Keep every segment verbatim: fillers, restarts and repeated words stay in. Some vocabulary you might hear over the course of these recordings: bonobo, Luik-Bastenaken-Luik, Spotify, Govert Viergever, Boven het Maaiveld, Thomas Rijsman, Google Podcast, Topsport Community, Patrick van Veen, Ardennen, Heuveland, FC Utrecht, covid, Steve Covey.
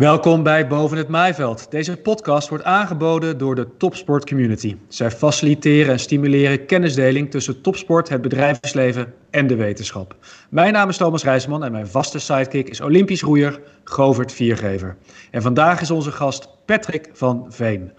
Welkom bij Boven het Maaiveld. Deze podcast wordt aangeboden door de Topsport Community. Zij faciliteren en stimuleren kennisdeling tussen topsport, het bedrijfsleven en de wetenschap. Mijn naam is Thomas Rijsman en mijn vaste sidekick is Olympisch roeier Govert Viergever. En vandaag is onze gast Patrick van Veen.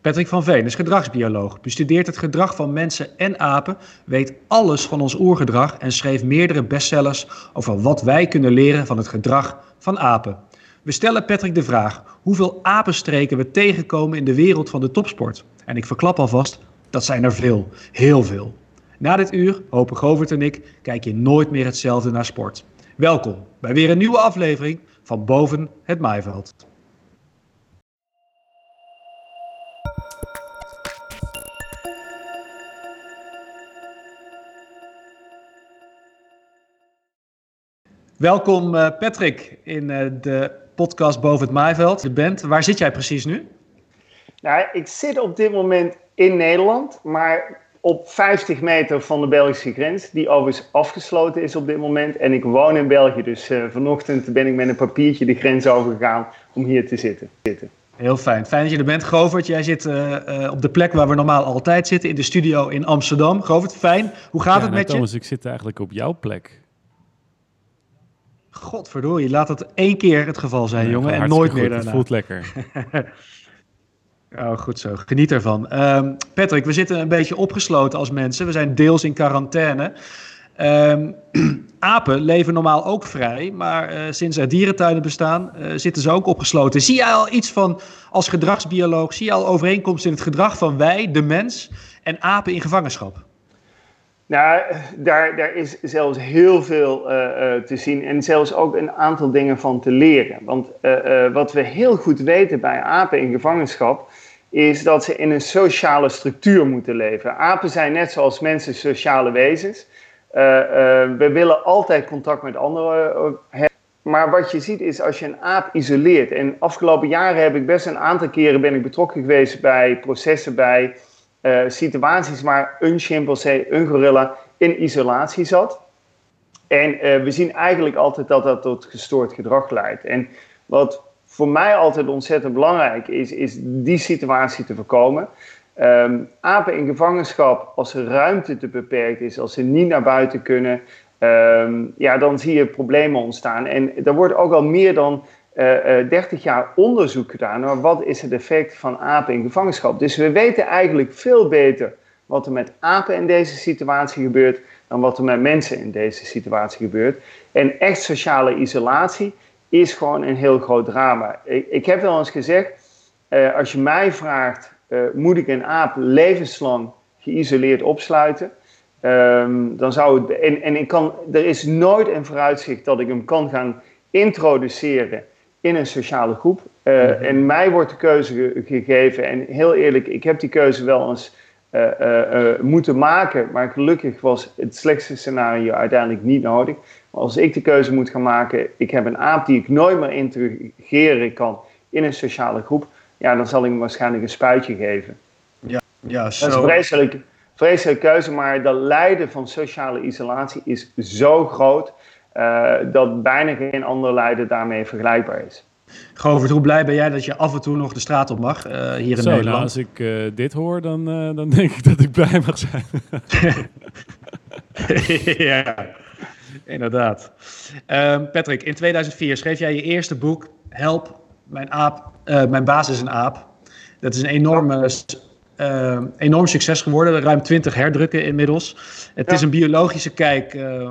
Patrick van Veen is gedragsbioloog, bestudeert het gedrag van mensen en apen, weet alles van ons oergedrag en schreef meerdere bestsellers over wat wij kunnen leren van het gedrag van apen. We stellen Patrick de vraag hoeveel apenstreken we tegenkomen in de wereld van de topsport. En ik verklap alvast, dat zijn er veel. Heel veel. Na dit uur, hopen Govert en ik, kijk je nooit meer hetzelfde naar sport. Welkom bij weer een nieuwe aflevering van Boven het Maaiveld. Welkom Patrick in de podcast Boven het Maaiveld. Je bent, waar zit jij precies nu? Nou, ik zit op dit moment in Nederland, maar op vijftig meter van de Belgische grens, die overigens afgesloten is op dit moment. En ik woon in België, dus uh, vanochtend ben ik met een papiertje de grens overgegaan om hier te zitten. zitten. Heel fijn. Fijn dat je er bent, Govert. Jij zit uh, uh, op de plek waar we normaal altijd zitten, in de studio in Amsterdam. Govert, fijn. Hoe gaat ja, het nou, met Thomas, je? Thomas, ik zit eigenlijk op jouw plek. Godverdorie, laat dat één keer het geval zijn, ja, jongen. En nooit meer goed, daarna. Het voelt lekker. Oh, goed zo. Geniet ervan. Um, Patrick, we zitten een beetje opgesloten als mensen. We zijn deels in quarantaine. Um, apen leven normaal ook vrij. Maar uh, sinds er dierentuinen bestaan, uh, zitten ze ook opgesloten. Zie jij al iets van, als gedragsbioloog, zie je al overeenkomsten in het gedrag van wij, de mens, en apen in gevangenschap? Nou, daar, daar is zelfs heel veel uh, uh, te zien en zelfs ook een aantal dingen van te leren. Want uh, uh, wat we heel goed weten bij apen in gevangenschap is dat ze in een sociale structuur moeten leven. Apen zijn net zoals mensen sociale wezens. Uh, uh, we willen altijd contact met anderen uh, hebben. Maar wat je ziet is als je een aap isoleert. En afgelopen jaren heb ik best een aantal keren ben ik betrokken geweest bij processen bij... Uh, situaties waar een chimpansee, een gorilla in isolatie zat. En uh, we zien eigenlijk altijd dat dat tot gestoord gedrag leidt. En wat voor mij altijd ontzettend belangrijk is, is die situatie te voorkomen. Um, apen in gevangenschap, als de ruimte te beperkt is, als ze niet naar buiten kunnen, um, ja, dan zie je problemen ontstaan. En er wordt ook al meer dan dertig jaar onderzoek gedaan naar wat is het effect van apen in gevangenschap. Dus we weten eigenlijk veel beter wat er met apen in deze situatie gebeurt dan wat er met mensen in deze situatie gebeurt. En echt sociale isolatie is gewoon een heel groot drama. Ik, ik heb wel eens gezegd, uh, als je mij vraagt, uh, moet ik een aap levenslang geïsoleerd opsluiten? Um, dan zou het, en en ik kan, er is nooit een vooruitzicht dat ik hem kan gaan introduceren in een sociale groep. Uh, mm-hmm. En mij wordt de keuze ge- gegeven. En heel eerlijk, ik heb die keuze wel eens uh, uh, uh, moeten maken. Maar gelukkig was het slechtste scenario uiteindelijk niet nodig. Maar als ik de keuze moet gaan maken, ik heb een aap die ik nooit meer integreren kan in een sociale groep. Ja, dan zal ik hem waarschijnlijk een spuitje geven. Ja, ja, zo. Dat is een vreselijke, vreselijke keuze. Maar dat lijden van sociale isolatie is zo groot. Uh, dat bijna geen ander lijden daarmee vergelijkbaar is. Govert, hoe blij ben jij dat je af en toe nog de straat op mag uh, hier in Zo, Nederland? Nou, als ik uh, dit hoor, dan, uh, dan denk ik dat ik blij mag zijn. Ja, inderdaad. Uh, Patrick, in tweeduizend vier schreef jij je eerste boek, Help, mijn, aap, uh, mijn baas is een aap. Dat is een enorme... Uh, enorm succes geworden, ruim twintig herdrukken inmiddels. Het ja. is een biologische kijk... Uh,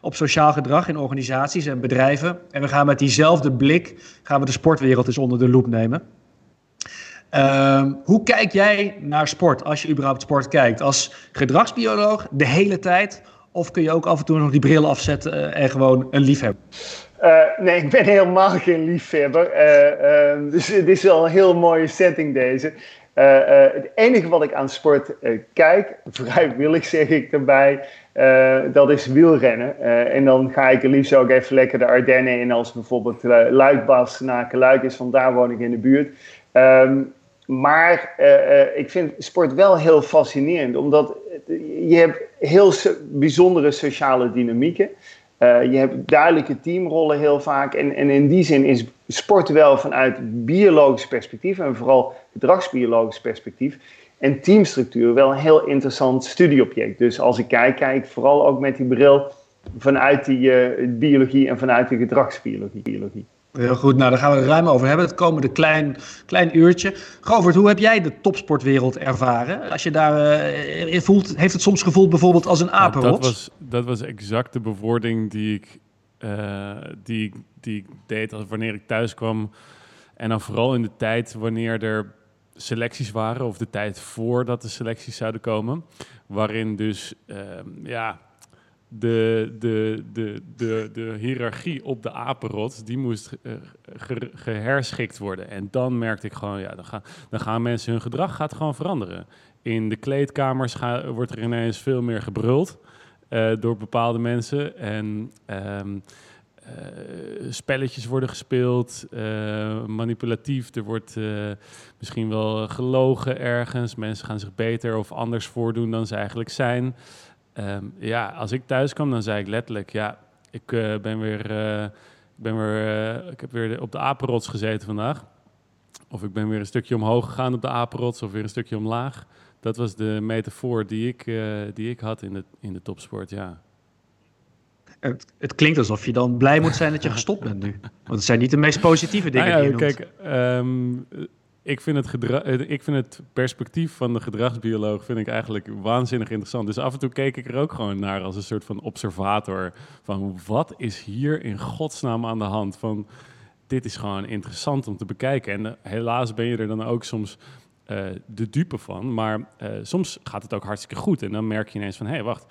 op sociaal gedrag in organisaties en bedrijven. En we gaan met diezelfde blik gaan we de sportwereld eens onder de loep nemen. Uh, hoe kijk jij naar sport als je überhaupt sport kijkt? Als gedragsbioloog de hele tijd? Of kun je ook af en toe nog die bril afzetten uh, en gewoon een liefhebber? Uh, nee, ik ben helemaal geen liefhebber. Uh, uh, dus dit is wel een heel mooie setting deze. Uh, uh, het enige wat ik aan sport uh, kijk, vrijwillig zeg ik erbij, uh, dat is wielrennen. Uh, en dan ga ik liefst ook even lekker de Ardennen in als bijvoorbeeld uh, Luik-Bastenaken-Luik is, want daar woon ik in de buurt. Um, maar uh, uh, ik vind sport wel heel fascinerend, omdat je hebt heel so- bijzondere sociale dynamieken. Uh, je hebt duidelijke teamrollen heel vaak en, en in die zin is We sporten wel vanuit biologisch perspectief en vooral gedragsbiologisch perspectief. En teamstructuur wel een heel interessant studieobject. Dus als ik kijk, kijk vooral ook met die bril vanuit die uh, biologie en vanuit de gedragsbiologie. Heel goed, nou daar gaan we er ruim over hebben. Het komende klein, klein uurtje. Govert, hoe heb jij de topsportwereld ervaren? Als je daar uh, voelt, heeft het soms gevoeld bijvoorbeeld als een apenrots? Nou, dat, was, dat was exact de bewoording die ik, uh, die, die ik deed als wanneer ik thuis kwam. En dan vooral in de tijd wanneer er selecties waren, of de tijd voordat de selecties zouden komen, waarin dus uh, ja, de, de, de, de, de hiërarchie op de apenrot, die moest uh, ge, geherschikt worden. En dan merkte ik gewoon, ja, dan, ga, dan gaan mensen, hun gedrag gaat gewoon veranderen. In de kleedkamers ga, wordt er ineens veel meer gebruld uh, door bepaalde mensen en um, Uh, spelletjes worden gespeeld, uh, manipulatief. Er wordt uh, misschien wel gelogen ergens. Mensen gaan zich beter of anders voordoen dan ze eigenlijk zijn. Um, ja, als ik thuis kwam, dan zei ik letterlijk... ja, ik uh, ben weer... Uh, ik, ben weer uh, ik heb weer op de apenrots gezeten vandaag. Of ik ben weer een stukje omhoog gegaan op de apenrots... of weer een stukje omlaag. Dat was de metafoor die ik, uh, die ik had in de, in de topsport, ja. Het, het klinkt alsof je dan blij moet zijn dat je gestopt bent nu. Want het zijn niet de meest positieve dingen nou ja, die je noemt. Kijk, um, ik, vind het gedra- ik vind het perspectief van de gedragsbioloog vind ik eigenlijk waanzinnig interessant. Dus af en toe keek ik er ook gewoon naar als een soort van observator. Van wat is hier in godsnaam aan de hand? Van dit is gewoon interessant om te bekijken. En uh, helaas ben je er dan ook soms uh, de dupe van. Maar uh, soms gaat het ook hartstikke goed. En dan merk je ineens van, hé, hey, wacht...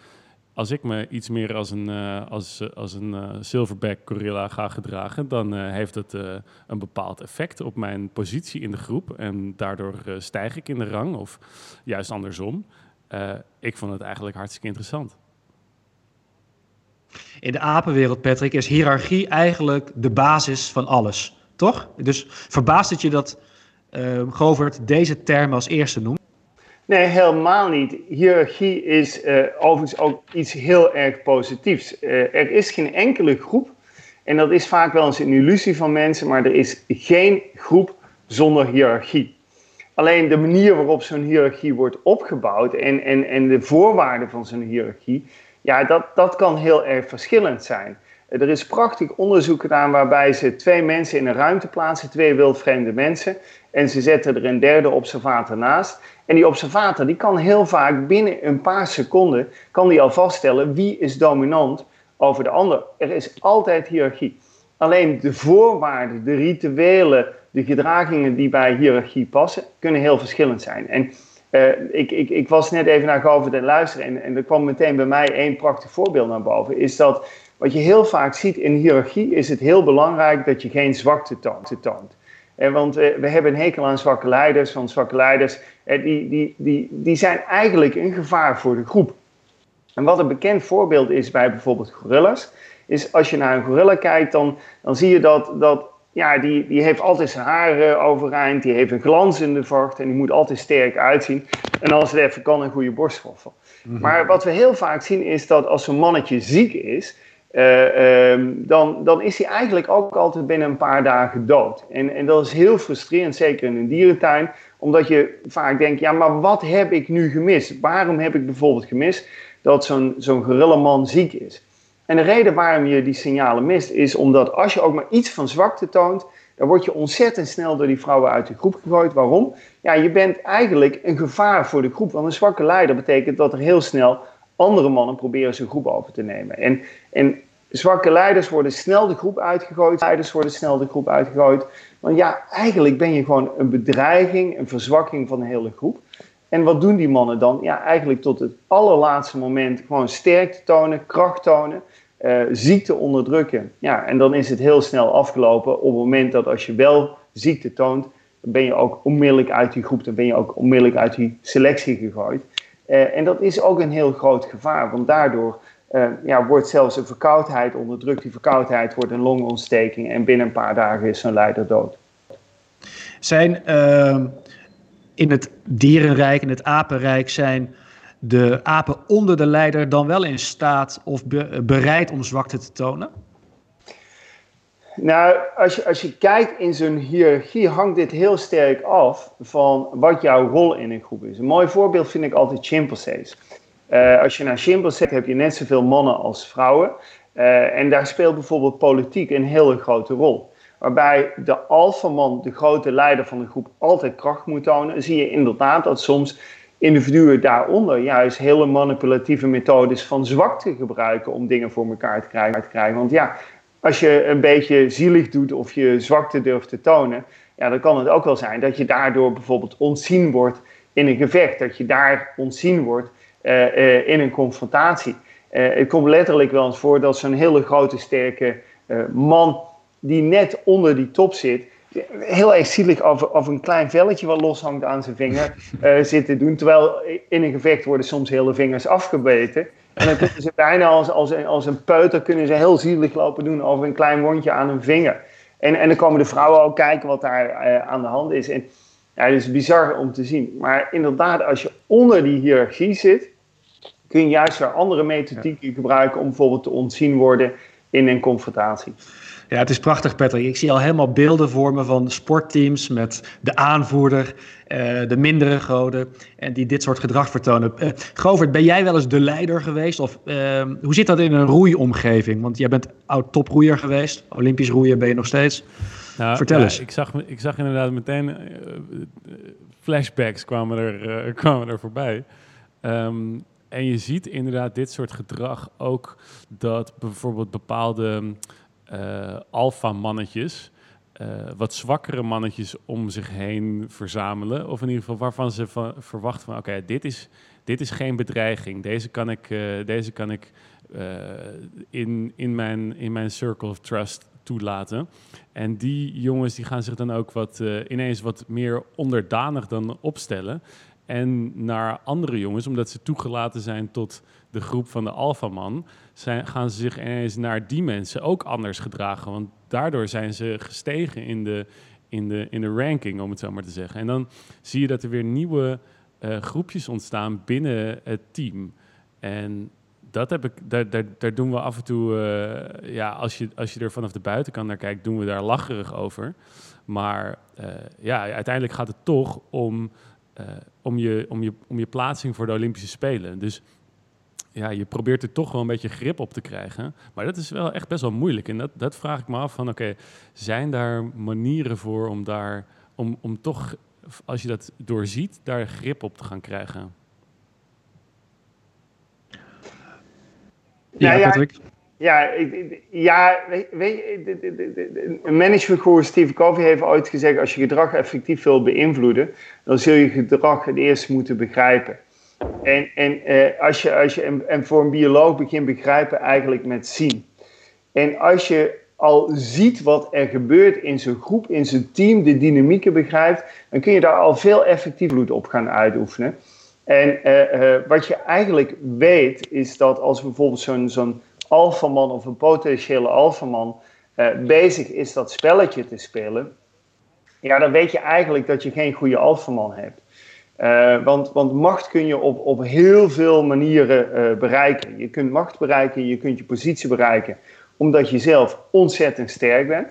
Als ik me iets meer als een, uh, als, als een uh, silverback gorilla ga gedragen... dan uh, heeft het uh, een bepaald effect op mijn positie in de groep. En daardoor uh, stijg ik in de rang of juist andersom. Uh, ik vond het eigenlijk hartstikke interessant. In de apenwereld, Patrick, is hiërarchie eigenlijk de basis van alles, toch? Dus verbaast het je dat uh, Govert deze term als eerste noemt? Nee, helemaal niet. Hiërarchie is uh, overigens ook iets heel erg positiefs. Uh, er is geen enkele groep, en dat is vaak wel eens een illusie van mensen, maar er is geen groep zonder hiërarchie. Alleen de manier waarop zo'n hiërarchie wordt opgebouwd en, en, en de voorwaarden van zo'n hiërarchie, ja, dat, dat kan heel erg verschillend zijn. Uh, er is prachtig onderzoek gedaan waarbij ze twee mensen in een ruimte plaatsen, twee wildvreemde mensen, en ze zetten er een derde observator naast. En die observator die kan heel vaak binnen een paar seconden... kan die al vaststellen wie is dominant over de ander. Er is altijd hiërarchie. Alleen de voorwaarden, de rituelen, de gedragingen die bij hiërarchie passen... kunnen heel verschillend zijn. En uh, ik, ik, ik was net even naar Govert en luisteren... En, en er kwam meteen bij mij één prachtig voorbeeld naar boven... is dat wat je heel vaak ziet in hiërarchie... is het heel belangrijk dat je geen zwakte toont. Eh, want eh, we hebben een hekel aan zwakke leiders, want zwakke leiders eh, die, die, die, die zijn eigenlijk een gevaar voor de groep. En wat een bekend voorbeeld is bij bijvoorbeeld gorillas, is als je naar een gorilla kijkt, dan, dan zie je dat, dat ja, die, die heeft altijd zijn haren overeind, die heeft een glanzende vacht en die moet altijd sterk uitzien. En als het even kan, een goede borstvoffel. Mm-hmm. Maar wat we heel vaak zien is dat als een mannetje ziek is... Uh, um, dan, dan is hij eigenlijk ook altijd binnen een paar dagen dood. En, en dat is heel frustrerend, zeker in een dierentuin, omdat je vaak denkt, ja, maar wat heb ik nu gemist? Waarom heb ik bijvoorbeeld gemist dat zo'n, zo'n gorillaman ziek is? En de reden waarom je die signalen mist, is omdat als je ook maar iets van zwakte toont, dan word je ontzettend snel door die vrouwen uit de groep gegooid. Waarom? Ja, je bent eigenlijk een gevaar voor de groep, want een zwakke leider betekent dat er heel snel andere mannen proberen zijn groep over te nemen. En, en zwakke leiders worden snel de groep uitgegooid. Leiders worden snel de groep uitgegooid. Want ja, eigenlijk ben je gewoon een bedreiging, een verzwakking van de hele groep. En wat doen die mannen dan? Ja, eigenlijk tot het allerlaatste moment gewoon sterkte tonen, kracht tonen, eh, ziekte onderdrukken. Ja, en dan is het heel snel afgelopen op het moment dat als je wel ziekte toont, dan ben je ook onmiddellijk uit die groep, dan ben je ook onmiddellijk uit die selectie gegooid. Uh, en dat is ook een heel groot gevaar, want daardoor uh, ja, wordt zelfs een verkoudheid onderdrukt. Die verkoudheid wordt een longontsteking en binnen een paar dagen is zo'n leider dood. Zijn uh, in het dierenrijk, in het apenrijk, zijn de apen onder de leider dan wel in staat of be- bereid om zwakte te tonen? Nou, als je, als je kijkt in zo'n hiërarchie, hangt dit heel sterk af van wat jouw rol in een groep is. Een mooi voorbeeld vind ik altijd chimpansees. Uh, als je naar chimpansees kijkt, heb je net zoveel mannen als vrouwen. Uh, en daar speelt bijvoorbeeld politiek een hele grote rol. Waarbij de alfaman, de grote leider van de groep, altijd kracht moet tonen. Zie je inderdaad dat soms individuen daaronder juist hele manipulatieve methodes van zwakte gebruiken om dingen voor elkaar te krijgen. Want ja, als je een beetje zielig doet of je zwakte durft te tonen, ja, dan kan het ook wel zijn dat je daardoor bijvoorbeeld ontzien wordt in een gevecht. Dat je daar ontzien wordt uh, uh, in een confrontatie. Uh, het komt letterlijk wel eens voor dat zo'n hele grote, sterke uh, man die net onder die top zit, heel erg zielig af, af een klein velletje wat loshangt aan zijn vinger uh, zit te doen. Terwijl in een gevecht worden soms hele vingers afgebeten. En dan kunnen ze bijna als, als, als een peuter kunnen ze heel zielig lopen doen over een klein wondje aan hun vinger. En, en dan komen de vrouwen ook kijken wat daar uh, aan de hand is. En ja, het is bizar om te zien. Maar inderdaad, als je onder die hiërarchie zit, kun je juist weer andere methodieken ja. gebruiken om bijvoorbeeld te ontzien worden in een confrontatie. Ja, het is prachtig, Patrick. Ik zie al helemaal beelden voor me van sportteams met de aanvoerder, uh, de mindere goden en die dit soort gedrag vertonen. Uh, Govert, ben jij wel eens de leider geweest? Of uh, hoe zit dat in een roeiomgeving? Want jij bent oud-toproeier geweest. Olympisch roeier ben je nog steeds. Nou, Vertel ja, eens. Ik zag, ik zag inderdaad meteen uh, flashbacks kwamen er, uh, kwamen er voorbij. Um, en je ziet inderdaad dit soort gedrag ook dat bijvoorbeeld bepaalde Uh, alfa-mannetjes, uh, wat zwakkere mannetjes om zich heen verzamelen. Of in ieder geval waarvan ze van, verwachten van oké, okay, dit, is, dit is geen bedreiging. Deze kan ik, uh, deze kan ik uh, in, in, mijn, in mijn circle of trust toelaten. En die jongens die gaan zich dan ook wat, uh, ineens wat meer onderdanig dan opstellen. En naar andere jongens, omdat ze toegelaten zijn tot de groep van de alfaman, zijn, gaan ze zich ineens naar die mensen ook anders gedragen. Want daardoor zijn ze gestegen in de, in de, in de ranking, om het zo maar te zeggen. En dan zie je dat er weer nieuwe uh, groepjes ontstaan binnen het team. En dat heb ik, daar, daar, daar doen we af en toe, uh, ja, als je, als je er vanaf de buitenkant naar kijkt, doen we daar lacherig over. Maar uh, ja, uiteindelijk gaat het toch om Uh, om, je, om, je, om je plaatsing voor de Olympische Spelen. Dus ja, je probeert er toch wel een beetje grip op te krijgen. Maar dat is wel echt best wel moeilijk. En dat, dat vraag ik me af van, oké, okay, zijn daar manieren voor om daar, om, om toch, als je dat doorziet, daar grip op te gaan krijgen? Ja, Patrick? Ja, ja, ja, weet je, een managementgoeroe Steve Covey heeft ooit gezegd, als je gedrag effectief wil beïnvloeden, dan zul je gedrag het eerst moeten begrijpen. En, en, eh, als je, als je, en, en voor een bioloog begint begrijpen eigenlijk met zien. En als je al ziet wat er gebeurt in zo'n groep, in zo'n team, de dynamieken begrijpt, dan kun je daar al veel effectief invloed op gaan uitoefenen. En eh, eh, wat je eigenlijk weet, is dat als bijvoorbeeld zo'n... zo'n alfaman of een potentiële alfaman uh, bezig is dat spelletje te spelen, ja, dan weet je eigenlijk dat je geen goede alfaman hebt. Uh, want, want macht kun je op, op heel veel manieren uh, bereiken. Je kunt macht bereiken, je kunt je positie bereiken, omdat je zelf ontzettend sterk bent.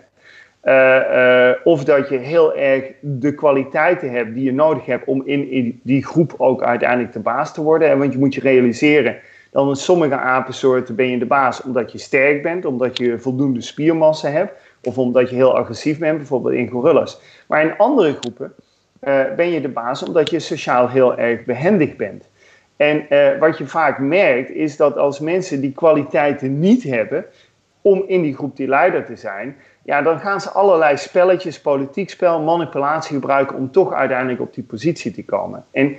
Uh, uh, of dat je heel erg de kwaliteiten hebt die je nodig hebt om in, in die groep ook uiteindelijk de baas te worden. En want je moet je realiseren, dan in sommige apensoorten ben je de baas omdat je sterk bent, omdat je voldoende spiermassa hebt, of omdat je heel agressief bent, bijvoorbeeld in gorillas. Maar in andere groepen uh, ben je de baas omdat je sociaal heel erg behendig bent. En uh, wat je vaak merkt is dat als mensen die kwaliteiten niet hebben om in die groep die leider te zijn, ja, dan gaan ze allerlei spelletjes, politiek spel, manipulatie gebruiken om toch uiteindelijk op die positie te komen. En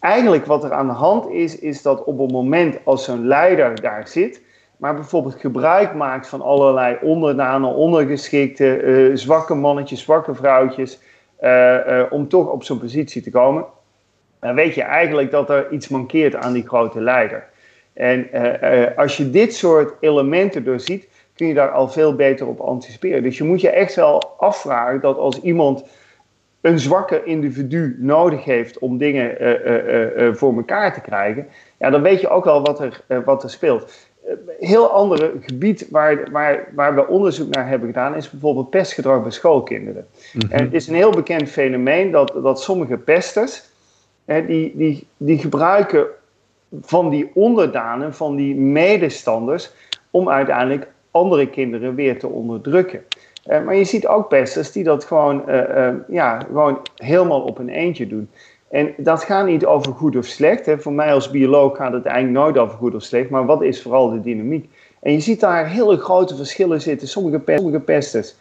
eigenlijk wat er aan de hand is, is dat op het moment als zo'n leider daar zit, maar bijvoorbeeld gebruik maakt van allerlei onderdanen, ondergeschikte, uh, zwakke mannetjes, zwakke vrouwtjes, uh, uh, om toch op zo'n positie te komen, dan weet je eigenlijk dat er iets mankeert aan die grote leider. En uh, uh, als je dit soort elementen doorziet, kun je daar al veel beter op anticiperen. Dus je moet je echt wel afvragen dat als iemand een zwakker individu nodig heeft om dingen uh, uh, uh, voor elkaar te krijgen, ja, dan weet je ook al wat er, uh, wat er speelt. heel ander gebied waar, waar, waar we onderzoek naar hebben gedaan is bijvoorbeeld pestgedrag bij schoolkinderen. Mm-hmm. En het is een heel bekend fenomeen dat, dat sommige pesters, hè, die, die, die gebruiken van die onderdanen, van die medestanders, om uiteindelijk andere kinderen weer te onderdrukken. Uh, maar je ziet ook pesters die dat gewoon, uh, uh, ja, gewoon helemaal op een eentje doen. En dat gaat niet over goed of slecht. Hè. Voor mij als bioloog gaat het eigenlijk nooit over goed of slecht. Maar wat is vooral de dynamiek? En je ziet daar hele grote verschillen zitten. Sommige, pest, sommige pesters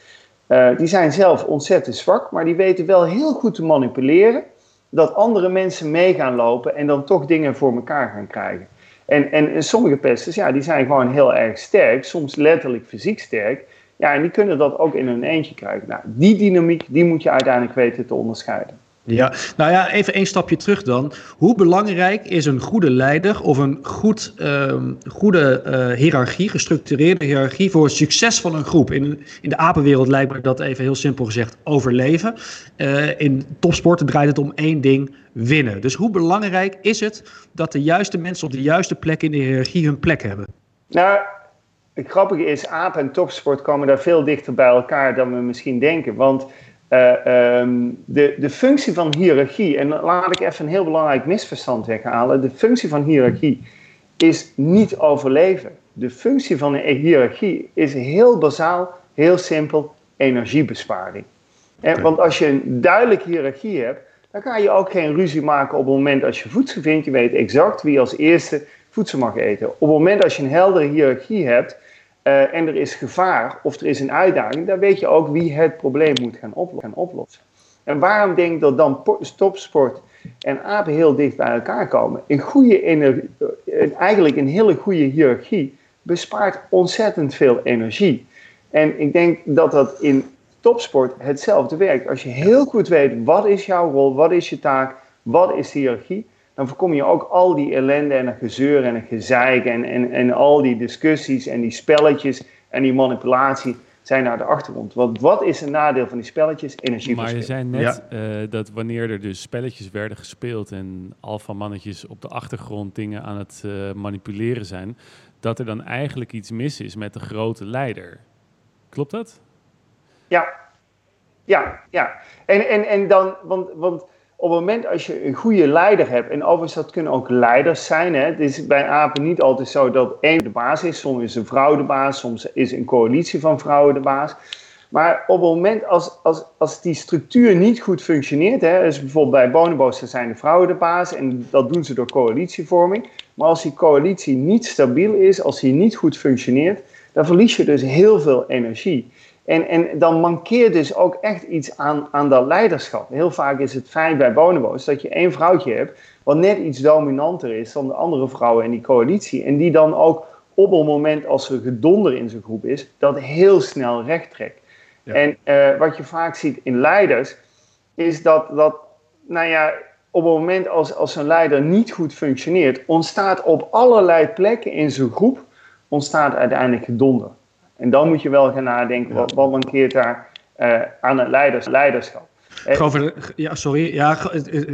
uh, die zijn zelf ontzettend zwak. Maar die weten wel heel goed te manipuleren. Dat andere mensen mee gaan lopen. En dan toch dingen voor elkaar gaan krijgen. En, en, en sommige pesters, ja, die zijn gewoon heel erg sterk. Soms letterlijk fysiek sterk. Ja, en die kunnen dat ook in hun eentje krijgen. Nou, die dynamiek, die moet je uiteindelijk weten te onderscheiden. Ja, nou ja, even één stapje terug dan. Hoe belangrijk is een goede leider of een goed, um, goede uh, hiërarchie, gestructureerde hiërarchie voor het succes van een groep? In, in de apenwereld lijkt me dat even heel simpel gezegd overleven. Uh, in topsporten draait het om één ding, winnen. Dus hoe belangrijk is het dat de juiste mensen op de juiste plek in de hiërarchie hun plek hebben? Nou, het grappige is, apen en topsport komen daar veel dichter bij elkaar dan we misschien denken, want Uh, um, de, de functie van hiërarchie, en laat ik even een heel belangrijk misverstand weghalen. De functie van hiërarchie is niet overleven. De functie van een hiërarchie is heel bazaal, heel simpel, energiebesparing. En, want als je een duidelijke hiërarchie hebt, dan kan je ook geen ruzie maken op het moment als je voedsel vindt. Je weet exact wie als eerste voedsel mag eten. Op het moment als je een heldere hiërarchie hebt, Uh, en er is gevaar of er is een uitdaging, dan weet je ook wie het probleem moet gaan, oplo- gaan oplossen. En waarom denk ik dat dan po- topsport en apen heel dicht bij elkaar komen? Een goede energie, eigenlijk een hele goede hiërarchie bespaart ontzettend veel energie. En ik denk dat dat in topsport hetzelfde werkt. Als je heel goed weet wat is jouw rol, wat is je taak, wat is de hiërarchie, dan voorkom je ook al die ellende en het gezeur en het gezeik en, en, en al die discussies en die spelletjes en die manipulatie zijn naar de achtergrond. Want wat is een nadeel van die spelletjes? Energiebesparing. Maar je zei net ja. uh, dat wanneer er dus spelletjes werden gespeeld en alfamannetjes op de achtergrond dingen aan het uh, manipuleren zijn, dat er dan eigenlijk iets mis is met de grote leider. Klopt dat? Ja, ja, ja. En, en, en dan, want... want op het moment als je een goede leider hebt, en overigens dat kunnen ook leiders zijn. Hè? Het is bij apen niet altijd zo dat één de baas is. Soms is een vrouw de baas, soms is een coalitie van vrouwen de baas. Maar op het moment als, als, als die structuur niet goed functioneert, hè? Dus bijvoorbeeld bij bonobo's zijn de vrouwen de baas en dat doen ze door coalitievorming. Maar als die coalitie niet stabiel is, als die niet goed functioneert, dan verlies je dus heel veel energie. En, en dan mankeert dus ook echt iets aan, aan dat leiderschap. Heel vaak is het fijn bij bonobo's dat je één vrouwtje hebt wat net iets dominanter is dan de andere vrouwen in die coalitie. En die dan ook op het moment als er gedonder in zo'n groep is, dat heel snel recht trekt. Ja. En uh, wat je vaak ziet in leiders is dat, dat nou ja, op het moment als, als een leider niet goed functioneert, ontstaat op allerlei plekken in zo'n groep, ontstaat uiteindelijk gedonder. En dan moet je wel gaan nadenken, wat, wat mankeert daar uh, aan het leiders, leiderschap? Govert, ja, sorry, ja,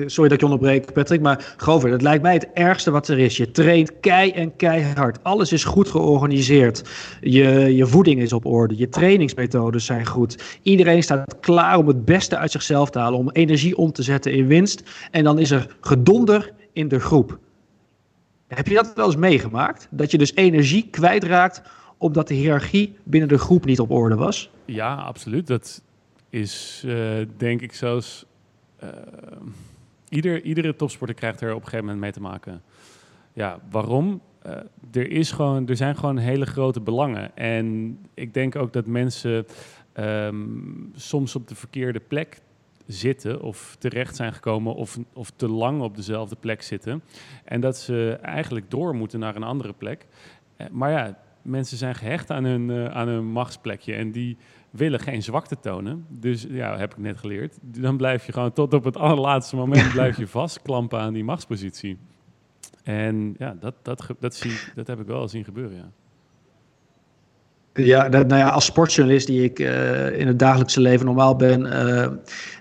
sorry dat ik je onderbreek, Patrick, maar Govert, dat lijkt mij het ergste wat er is. Je traint kei en keihard. Alles is goed georganiseerd. Je, je voeding is op orde. Je trainingsmethodes zijn goed. Iedereen staat klaar om het beste uit zichzelf te halen, om energie om te zetten in winst. En dan is er gedonder in de groep. Heb je dat wel eens meegemaakt? Dat je dus energie kwijtraakt omdat de hiërarchie binnen de groep niet op orde was? Ja, absoluut. Dat is uh, denk ik zelfs... Uh, ieder, iedere topsporter krijgt er op een gegeven moment mee te maken. Ja, waarom? Uh, er, is gewoon, er zijn gewoon hele grote belangen. En ik denk ook dat mensen um, soms op de verkeerde plek zitten of terecht zijn gekomen of, of te lang op dezelfde plek zitten. En dat ze eigenlijk door moeten naar een andere plek. Uh, maar ja... Mensen zijn gehecht aan hun, uh, aan hun machtsplekje en die willen geen zwakte tonen. Dus ja, heb ik net geleerd. Dan blijf je gewoon tot op het allerlaatste moment blijf je vastklampen aan die machtspositie. En ja, dat, dat, dat, dat, zie, dat heb ik wel al zien gebeuren, ja. Ja, dat, nou ja, als sportjournalist die ik uh, in het dagelijkse leven normaal ben, uh,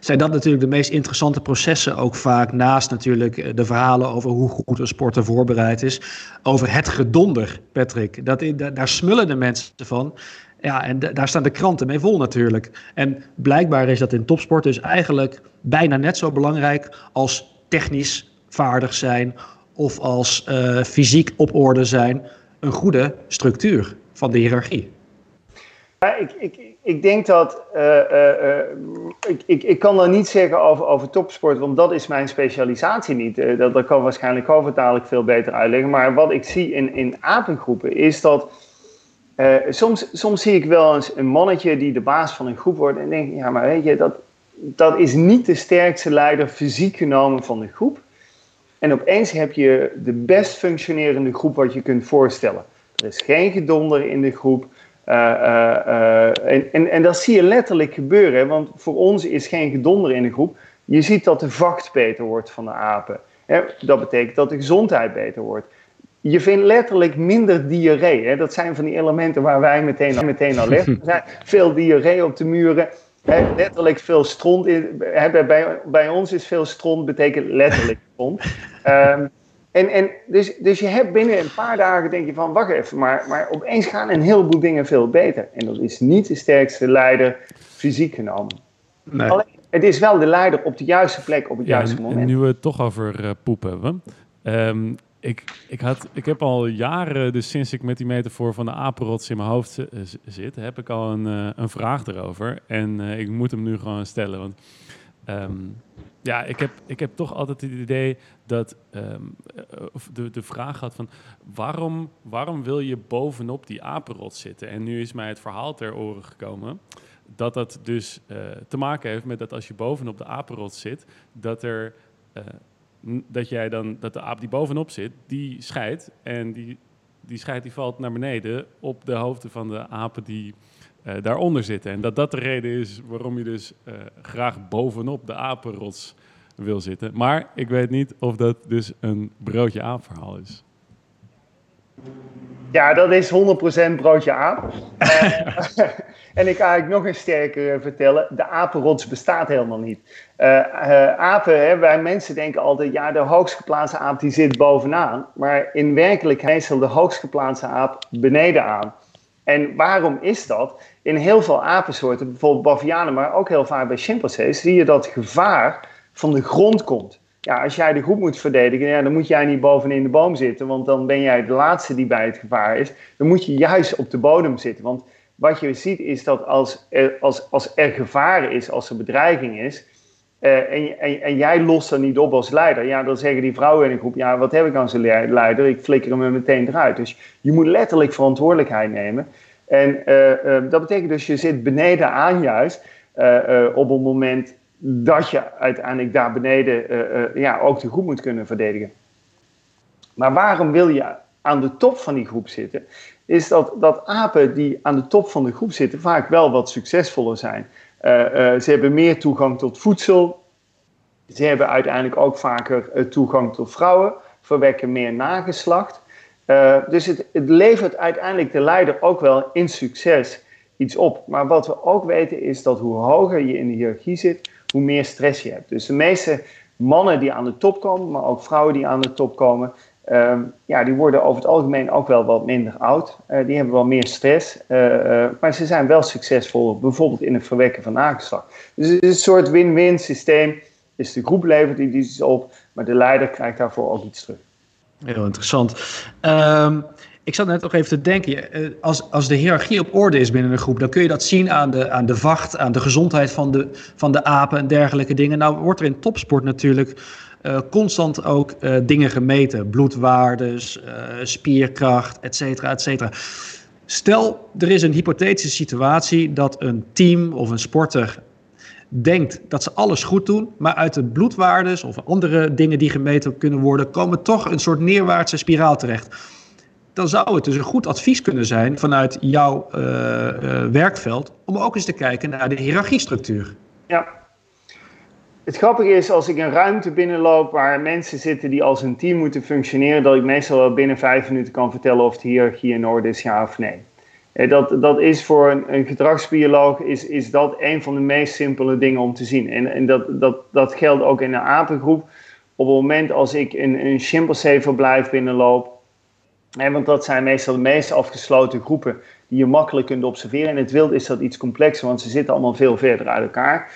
zijn dat natuurlijk de meest interessante processen ook vaak. Naast natuurlijk de verhalen over hoe goed een sporter voorbereid is. Over het gedonder, Patrick. Dat, dat, daar smullen de mensen van. Ja, en d- daar staan de kranten mee vol natuurlijk. En blijkbaar is dat in topsport dus eigenlijk bijna net zo belangrijk als technisch vaardig zijn of als uh, fysiek op orde zijn. Een goede structuur van de hiërarchie. Ja, ik, ik, ik denk dat... Uh, uh, ik, ik, ik kan daar niet zeggen over, over topsport, want dat is mijn specialisatie niet. Uh, dat, dat kan waarschijnlijk Govert dadelijk veel beter uitleggen. Maar wat ik zie in, in apengroepen is dat... Uh, soms, soms zie ik wel eens een mannetje die de baas van een groep wordt en denk ik, ja, maar weet je, dat, dat is niet de sterkste leider fysiek genomen van de groep. En opeens heb je de best functionerende groep wat je kunt voorstellen. Er is geen gedonder in de groep. Uh, uh, uh, en, en, en dat zie je letterlijk gebeuren, want voor ons is geen gedonder in de groep. Je ziet dat de vacht beter wordt van de apen. Hè? Dat betekent dat de gezondheid beter wordt. Je vindt letterlijk minder diarree. Hè? Dat zijn van die elementen waar wij meteen, meteen al leggen. Er zijn veel diarree op de muren. Hè? Letterlijk veel stront. In, hè? Bij, bij ons is veel stront, betekent letterlijk stront. Um, en, en, dus, dus je hebt binnen een paar dagen, denk je van, wacht even. Maar, maar opeens gaan een heleboel dingen veel beter. En dat is niet de sterkste leider fysiek genomen. Nee. Alleen, het is wel de leider op de juiste plek, op het ja, juiste en, moment. En nu we het toch over uh, poep hebben... Um, Ik, ik, had, ik heb al jaren, dus sinds ik met die metafoor van de apenrots in mijn hoofd z- zit, heb ik al een, uh, een vraag erover. En uh, ik moet hem nu gewoon stellen. Want um, ja, ik heb, ik heb toch altijd het idee dat um, de, de vraag had van waarom, waarom wil je bovenop die apenrots zitten? En nu is mij het verhaal ter oren gekomen dat dat dus uh, te maken heeft met dat als je bovenop de apenrots zit, dat er... Uh, dat jij dan, dat de aap die bovenop zit, die scheidt. En die, die scheidt die valt naar beneden op de hoofden van de apen die uh, daaronder zitten. En dat dat de reden is waarom je dus uh, graag bovenop de apenrots wil zitten. Maar ik weet niet of dat dus een broodje aap verhaal is. Ja, dat is honderd procent broodje aap. uh, en ik ga ik nog eens sterker vertellen. De apenrots bestaat helemaal niet. Uh, uh, apen, hè, wij mensen denken altijd, ja, de hoogstgeplaatste aap die zit bovenaan. Maar in werkelijkheid meestal de hoogstgeplaatste aap benedenaan. En waarom is dat? In heel veel apensoorten, bijvoorbeeld bavianen, maar ook heel vaak bij chimpansees, zie je dat gevaar van de grond komt. Ja, als jij de groep moet verdedigen, ja, dan moet jij niet bovenin de boom zitten, want dan ben jij de laatste die bij het gevaar is. Dan moet je juist op de bodem zitten. Want wat je ziet is dat als er, als, als er gevaar is, als er bedreiging is, eh, en, en, en jij lost er niet op als leider, ja, dan zeggen die vrouwen in de groep, ja, wat heb ik aan zo'n leider? Ik flikker hem er meteen eruit. Dus je moet letterlijk verantwoordelijkheid nemen. En eh, eh, dat betekent dus, je zit beneden aan juist eh, eh, op een moment... dat je uiteindelijk daar beneden uh, uh, ja, ook de groep moet kunnen verdedigen. Maar waarom wil je aan de top van die groep zitten? Is dat, dat apen die aan de top van de groep zitten vaak wel wat succesvoller zijn. Uh, uh, ze hebben meer toegang tot voedsel. Ze hebben uiteindelijk ook vaker uh, toegang tot vrouwen. Verwekken meer nageslacht. Uh, dus het, het levert uiteindelijk de leider ook wel in succes iets op. Maar wat we ook weten is dat hoe hoger je in de hiërarchie zit, hoe meer stress je hebt. Dus de meeste mannen die aan de top komen, maar ook vrouwen die aan de top komen, Um, ja, die worden over het algemeen ook wel wat minder oud. Uh, die hebben wel meer stress. Uh, uh, maar ze zijn wel succesvol, bijvoorbeeld in het verwekken van nageslacht. Dus het is een soort win-win systeem. Dus de groep levert die iets op, maar de leider krijgt daarvoor ook iets terug. Heel interessant. Um... Ik zat net nog even te denken, als, als de hiërarchie op orde is binnen een groep, dan kun je dat zien aan de, aan de vacht, aan de gezondheid van de, van de apen en dergelijke dingen. Nou wordt er in topsport natuurlijk uh, constant ook uh, dingen gemeten. Bloedwaardes, uh, spierkracht, et cetera, et cetera. Stel, er is een hypothetische situatie dat een team of een sporter denkt dat ze alles goed doen, maar uit de bloedwaardes of andere dingen die gemeten kunnen worden, komen toch een soort neerwaartse spiraal terecht. Dan zou het dus een goed advies kunnen zijn vanuit jouw uh, uh, werkveld om ook eens te kijken naar de hiërarchiestructuur. Ja. Het grappige is, als ik een ruimte binnenloop waar mensen zitten die als een team moeten functioneren, dat ik meestal wel binnen vijf minuten kan vertellen of de hiërarchie in orde is, ja of nee. Dat, dat is voor een, een gedragsbioloog is, is dat een van de meest simpele dingen om te zien. En, en dat, dat, dat geldt ook in de apengroep. Op het moment als ik een, een chimpansee-verblijf binnenloop, hè, want dat zijn meestal de meest afgesloten groepen die je makkelijk kunt observeren. In het wild is dat iets complexer, want ze zitten allemaal veel verder uit elkaar.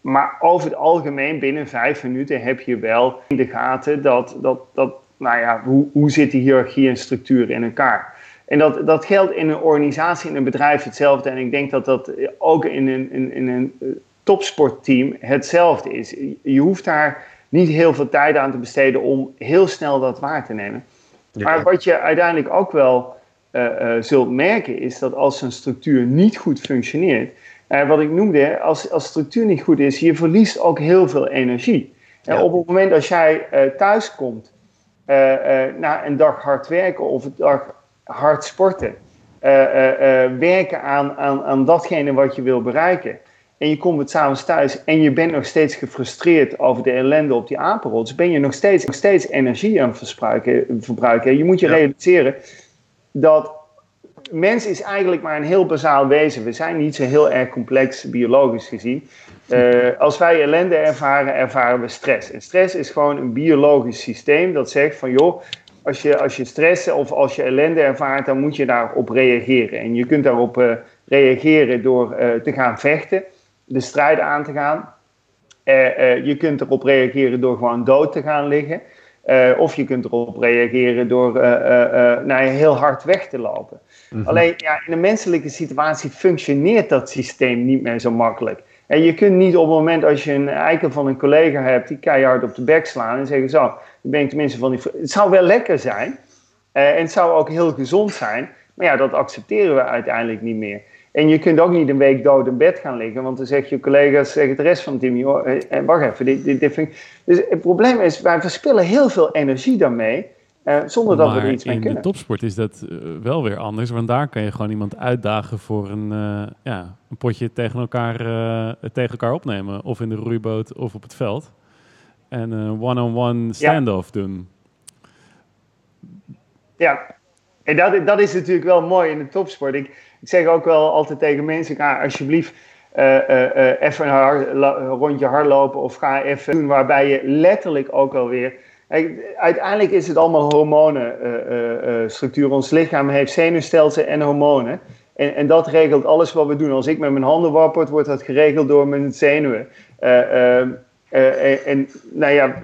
Maar over het algemeen, binnen vijf minuten heb je wel in de gaten dat, dat, dat nou ja, hoe, hoe zit die hiërarchie en structuur in elkaar. En dat, dat geldt in een organisatie, in een bedrijf hetzelfde. En ik denk dat dat ook in een, in, in een topsportteam hetzelfde is. Je hoeft daar niet heel veel tijd aan te besteden om heel snel dat waar te nemen. Ja. Maar wat je uiteindelijk ook wel uh, uh, zult merken is dat als een structuur niet goed functioneert. Uh, wat ik noemde, als, als structuur niet goed is, je verliest ook heel veel energie. Ja. Uh, op het moment als jij uh, thuis komt uh, uh, na een dag hard werken of een dag hard sporten, uh, uh, uh, werken aan, aan, aan datgene wat je wil bereiken. En je komt het s'avonds thuis en je bent nog steeds gefrustreerd over de ellende op die apenrots. Ben je nog steeds, nog steeds energie aan het verbruiken. Je moet je ja. realiseren dat mens is eigenlijk maar een heel bazaal wezen. We zijn niet zo heel erg complex biologisch gezien. Uh, als wij ellende ervaren, ervaren we stress. En stress is gewoon een biologisch systeem dat zegt van joh, Als je, als je stress of als je ellende ervaart, dan moet je daarop reageren. En je kunt daarop uh, reageren door uh, te gaan vechten, de strijd aan te gaan. Uh, uh, je kunt erop reageren door gewoon dood te gaan liggen. Uh, of je kunt erop reageren door uh, uh, uh, nou, heel hard weg te lopen. Mm-hmm. Alleen ja, in de menselijke situatie functioneert dat systeem niet meer zo makkelijk. En je kunt niet op het moment als je een eikel van een collega hebt, die keihard op de bek slaan en zeggen zo, dan ben ik tenminste van die... Het zou wel lekker zijn eh, en het zou ook heel gezond zijn, maar ja, dat accepteren we uiteindelijk niet meer. En je kunt ook niet een week dood in bed gaan liggen, want dan zegt je collega's, zegt de rest van het team, joh, eh, wacht even, dit, dit, dit vind ik... Dus het probleem is, wij verspillen heel veel energie daarmee, eh, zonder maar dat we er iets mee kunnen. Maar in de topsport is dat uh, wel weer anders, want daar kan je gewoon iemand uitdagen voor een... Uh, ja. Een potje tegen elkaar, uh, tegen elkaar opnemen. Of in de roeiboot of op het veld. En een uh, one-on-one stand-off ja. doen. Ja, en dat, dat is natuurlijk wel mooi in de topsport. Ik, ik zeg ook wel altijd tegen mensen, ga alsjeblieft uh, uh, uh, even een hard, la, rondje hardlopen. Of ga even doen waarbij je letterlijk ook alweer... Uiteindelijk is het allemaal hormonen uh, uh, structuur. Ons lichaam heeft zenuwstelsel en hormonen. En, en dat regelt alles wat we doen. Als ik met mijn handen wappert, wordt dat geregeld door mijn zenuwen. Uh, uh, uh, en nou ja,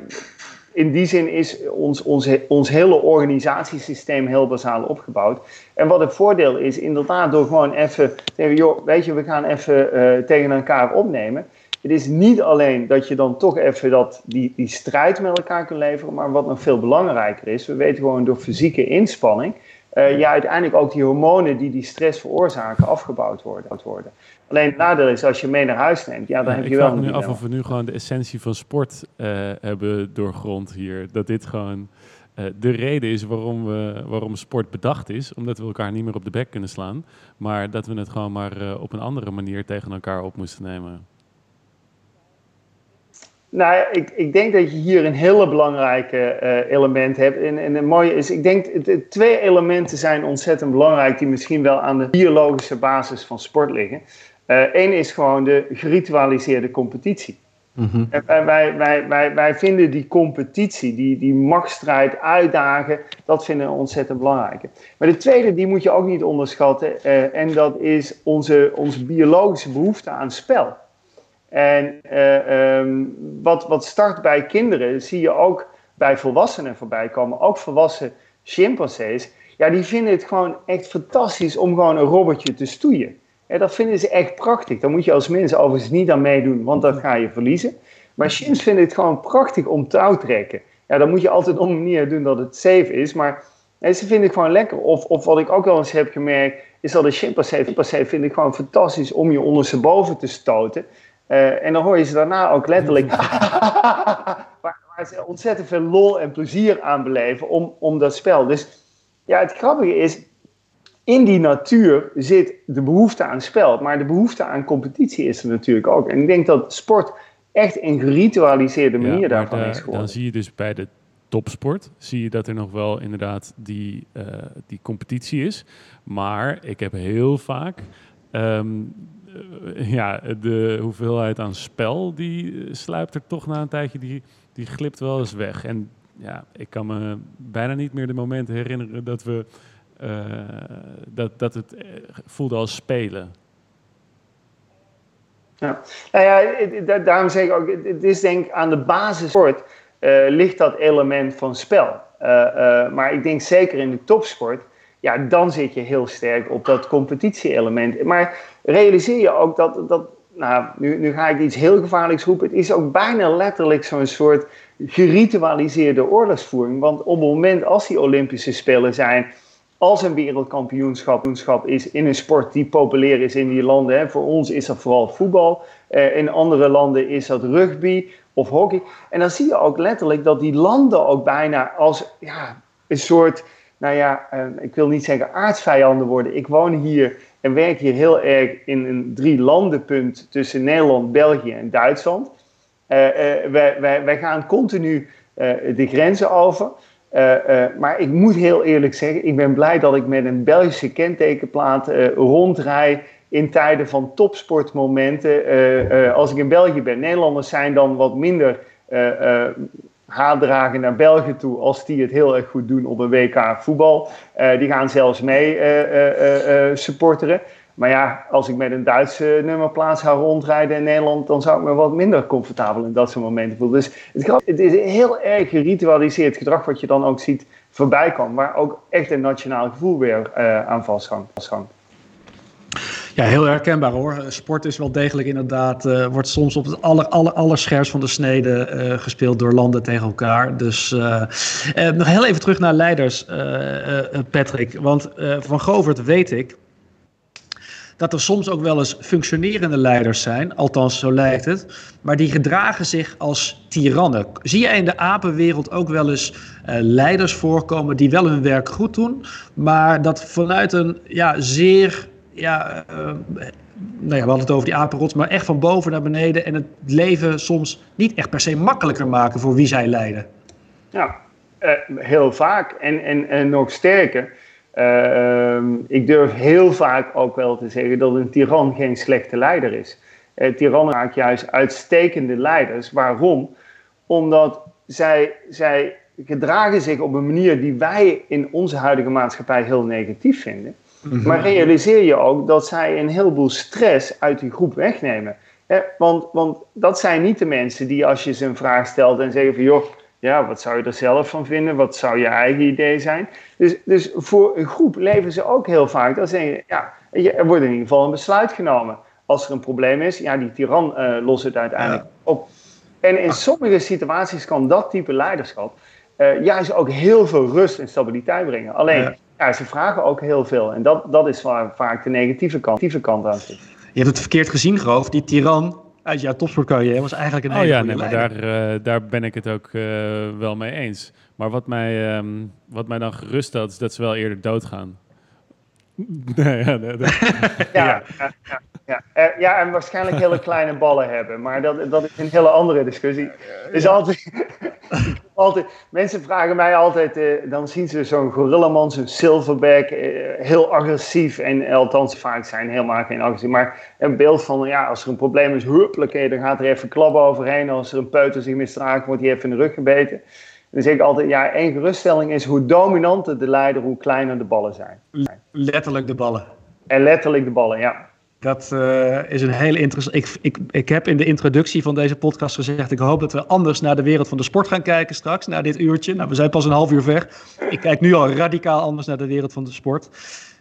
in die zin is ons, ons, ons hele organisatiesysteem heel bazaal opgebouwd. En wat het voordeel is, inderdaad, door gewoon even te zeggen, joh, weet je, we gaan even uh, tegen elkaar opnemen. Het is niet alleen dat je dan toch even dat, die, die strijd met elkaar kunt leveren, maar wat nog veel belangrijker is, we weten gewoon door fysieke inspanning, Uh, ja, uiteindelijk ook die hormonen die die stress veroorzaken afgebouwd worden. Alleen het nadeel is, als je mee naar huis neemt, ja, dan ja, heb je wel... Ik vraag me nu af of we nu gewoon de essentie van sport uh, hebben doorgrond hier. Dat dit gewoon uh, de reden is waarom, we, waarom sport bedacht is. Omdat we elkaar niet meer op de bek kunnen slaan. Maar dat we het gewoon maar uh, op een andere manier tegen elkaar op moesten nemen. Nou, ik, ik denk dat je hier een hele belangrijke uh, element hebt. En, en het mooie is, ik denk, de twee elementen zijn ontzettend belangrijk die misschien wel aan de biologische basis van sport liggen. Eén uh, is gewoon de geritualiseerde competitie. Mm-hmm. Uh, wij, wij, wij, wij vinden die competitie, die, die machtsstrijd, uitdagen, dat vinden we ontzettend belangrijk. Maar de tweede, die moet je ook niet onderschatten. Uh, en dat is onze, onze biologische behoefte aan spel. En uh, um, wat, wat start bij kinderen, zie je ook bij volwassenen voorbij komen. Ook volwassen chimpansees. Ja, die vinden het gewoon echt fantastisch om gewoon een robbertje te stoeien. Ja, dat vinden ze echt prachtig. Daar moet je als mens overigens niet aan meedoen, want dan ga je verliezen. Maar chimps vinden het gewoon prachtig om touw trekken. Ja, dan moet je altijd op een manier doen dat het safe is. Maar ja, ze vinden het gewoon lekker. Of, of wat ik ook wel eens heb gemerkt, is dat de chimpansee, chimpansee vind ik gewoon fantastisch om je ondersteboven te stoten. Uh, en dan hoor je ze daarna ook letterlijk waar, waar ze ontzettend veel lol en plezier aan beleven om, om dat spel. Dus ja, het grappige is, in die natuur zit de behoefte aan spel, maar de behoefte aan competitie is er natuurlijk ook. En ik denk dat sport echt een geritualiseerde manier ja, daarvan da, is geworden. Dan zie je dus bij de Topsport zie je dat er nog wel inderdaad die, uh, die competitie is. Maar ik heb heel vaak um, uh, ja, de hoeveelheid aan spel, die sluipt er toch na een tijdje, die, die glipt wel eens weg. En ja, ik kan me bijna niet meer de momenten herinneren dat, we, uh, dat, dat het voelde als spelen. Ja, nou ja, daarom zeg ik ook, het is denk ik aan de basissport uh, ligt dat element van spel. Uh, uh, maar ik denk zeker in de topsport, ja, dan zit je heel sterk op dat competitie-element. Maar realiseer je ook dat, dat nou, nu, nu ga ik iets heel gevaarlijks roepen, het is ook bijna letterlijk zo'n soort geritualiseerde oorlogsvoering. Want op het moment als die Olympische Spelen zijn, als een wereldkampioenschap is in een sport die populair is in die landen. Hè. Voor ons is dat vooral voetbal. Uh, in andere landen is dat rugby of hockey. En dan zie je ook letterlijk dat die landen ook bijna als ja, een soort... Nou ja, uh, ik wil niet zeggen aardsvijanden worden. Ik woon hier en werk hier heel erg in een drie landenpunt tussen Nederland, België en Duitsland. Uh, uh, wij, wij, wij gaan continu uh, de grenzen over... Uh, uh, maar ik moet heel eerlijk zeggen, ik ben blij dat ik met een Belgische kentekenplaat uh, rondrij in tijden van topsportmomenten. Uh, uh, als ik in België ben, Nederlanders zijn dan wat minder uh, uh, haatdragen naar België toe als die het heel erg goed doen op een W K voetbal. Uh, die gaan zelfs mee uh, uh, uh, supporteren. Maar ja, als ik met een Duitse nummerplaats ga rondrijden in Nederland, dan zou ik me wat minder comfortabel in dat soort momenten voelen. Dus het, het is een heel erg geritualiseerd gedrag wat je dan ook ziet voorbij komen, waar ook echt een nationaal gevoel weer uh, aan vasthangt. Ja, heel herkenbaar hoor. Sport is wel degelijk inderdaad, uh, wordt soms op het aller, aller, aller scherpst van de snede uh, gespeeld door landen tegen elkaar. Dus uh, uh, nog heel even terug naar leiders, uh, uh, Patrick. Want uh, van Govert weet ik dat er soms ook wel eens functionerende leiders zijn, althans zo lijkt het, maar die gedragen zich als tirannen. Zie jij in de apenwereld ook wel eens uh, leiders voorkomen die wel hun werk goed doen, maar dat vanuit een ja, zeer, ja, uh, nou ja, we hadden het over die apenrots, maar echt van boven naar beneden en het leven soms niet echt per se makkelijker maken voor wie zij leiden? Ja, uh, heel vaak en, en, en nog sterker. Uh, ik durf heel vaak ook wel te zeggen dat een tiran geen slechte leider is. Uh, tirannen maken juist uitstekende leiders. Waarom? Omdat zij, zij gedragen zich op een manier die wij in onze huidige maatschappij heel negatief vinden. Mm-hmm. Maar realiseer je ook dat zij een heleboel stress uit die groep wegnemen. Uh, want, want dat zijn niet de mensen die als je ze een vraag stelt en zeggen van joh, ja, wat zou je er zelf van vinden? Wat zou je eigen idee zijn? Dus, dus voor een groep leven ze ook heel vaak. Dan zeggen ze, ja, er wordt in ieder geval een besluit genomen. Als er een probleem is, ja, die tiran uh, lost het uiteindelijk ja. op. En in sommige situaties kan dat type leiderschap uh, juist ook heel veel rust en stabiliteit brengen. Alleen, ja. Ja, ze vragen ook heel veel. En dat, dat is waar vaak de negatieve kant, negatieve kant aan zit. Je hebt het verkeerd gezien, Groof. Die tiran uit jouw topsportcarrière was eigenlijk een hele oh ja, goede nee, maar daar, uh, daar ben ik het ook uh, wel mee eens. Maar wat mij, um, wat mij dan gerust had, is dat ze wel eerder doodgaan. nee, ja, nee, dat... ja, ja. Ja, ja. Uh, ja, en waarschijnlijk hele kleine ballen hebben. Maar dat, dat is een hele andere discussie. Dus ja. altijd, altijd, mensen vragen mij altijd, uh, dan zien ze zo'n gorillaman, zo'n silverback, uh, heel agressief. En uh, althans, vaak zijn helemaal geen agressief. Maar een beeld van, ja, als er een probleem is, huppelijkee, dan gaat er even klabben overheen. Als er een peuter zich misdraagt, wordt hij even in de rug gebeten. Dan zeg ik altijd, ja, één geruststelling is hoe dominanter de leider, hoe kleiner de ballen zijn. Letterlijk de ballen. En letterlijk de ballen, ja. Dat uh, is een hele interessante... Ik, ik, ik heb in de introductie van deze podcast gezegd, ik hoop dat we anders naar de wereld van de sport gaan kijken straks, na dit uurtje. Nou, we zijn pas een half uur weg. Ik kijk nu al radicaal anders naar de wereld van de sport.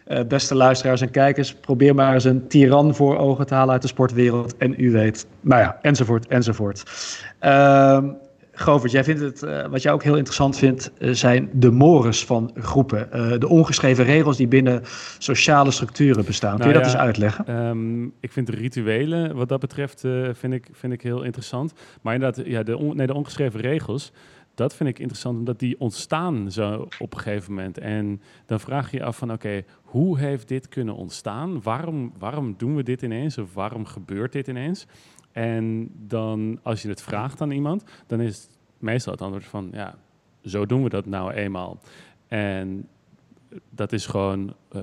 Uh, beste luisteraars en kijkers, probeer maar eens een tiran voor ogen te halen uit de sportwereld. En u weet, nou ja, enzovoort, enzovoort. Ehm... Uh, Govert, jij vindt het, uh, wat jij ook heel interessant vindt, uh, zijn de mores van groepen. Uh, de ongeschreven regels die binnen sociale structuren bestaan. Kun je nou dat ja, eens uitleggen? Um, ik vind rituelen, wat dat betreft, uh, vind, ik, vind ik heel interessant. Maar inderdaad, ja, de, on- nee, de ongeschreven regels, dat vind ik interessant, omdat die ontstaan zo op een gegeven moment. En dan vraag je je af van, oké, okay, hoe heeft dit kunnen ontstaan? Waarom, waarom doen we dit ineens? Of waarom gebeurt dit ineens? En dan, als je het vraagt aan iemand, dan is het meestal het antwoord van, ja, zo doen we dat nou eenmaal. En dat is gewoon uh,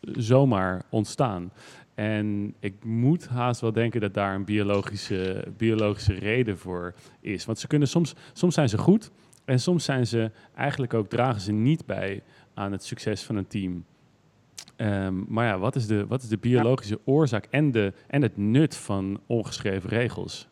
zomaar ontstaan. En ik moet haast wel denken dat daar een biologische, biologische reden voor is. Want ze kunnen soms, soms zijn ze goed en soms zijn ze eigenlijk ook, dragen ze niet bij aan het succes van een team. Um, maar ja, wat is de, wat is de biologische ja. oorzaak en, de, en het nut van ongeschreven regels?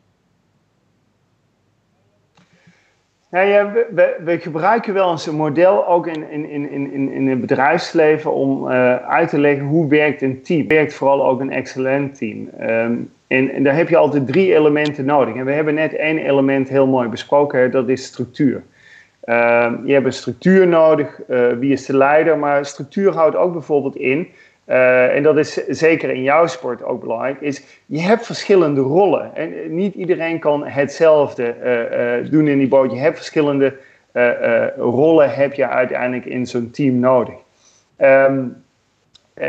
Nou ja, we, we gebruiken wel eens een model ook in, in, in, in, in het bedrijfsleven om uh, uit te leggen hoe werkt een team. Werkt vooral ook een excellent team. Um, en, en daar heb je altijd drie elementen nodig. En we hebben net één element heel mooi besproken, hè, dat is structuur. Uh, je hebt een structuur nodig, uh, wie is de leider, maar structuur houdt ook bijvoorbeeld in, uh, en dat is zeker in jouw sport ook belangrijk, is je hebt verschillende rollen. En niet iedereen kan hetzelfde uh, uh, doen in die boot. Je hebt verschillende uh, uh, rollen heb je uiteindelijk in zo'n team nodig. Um, uh,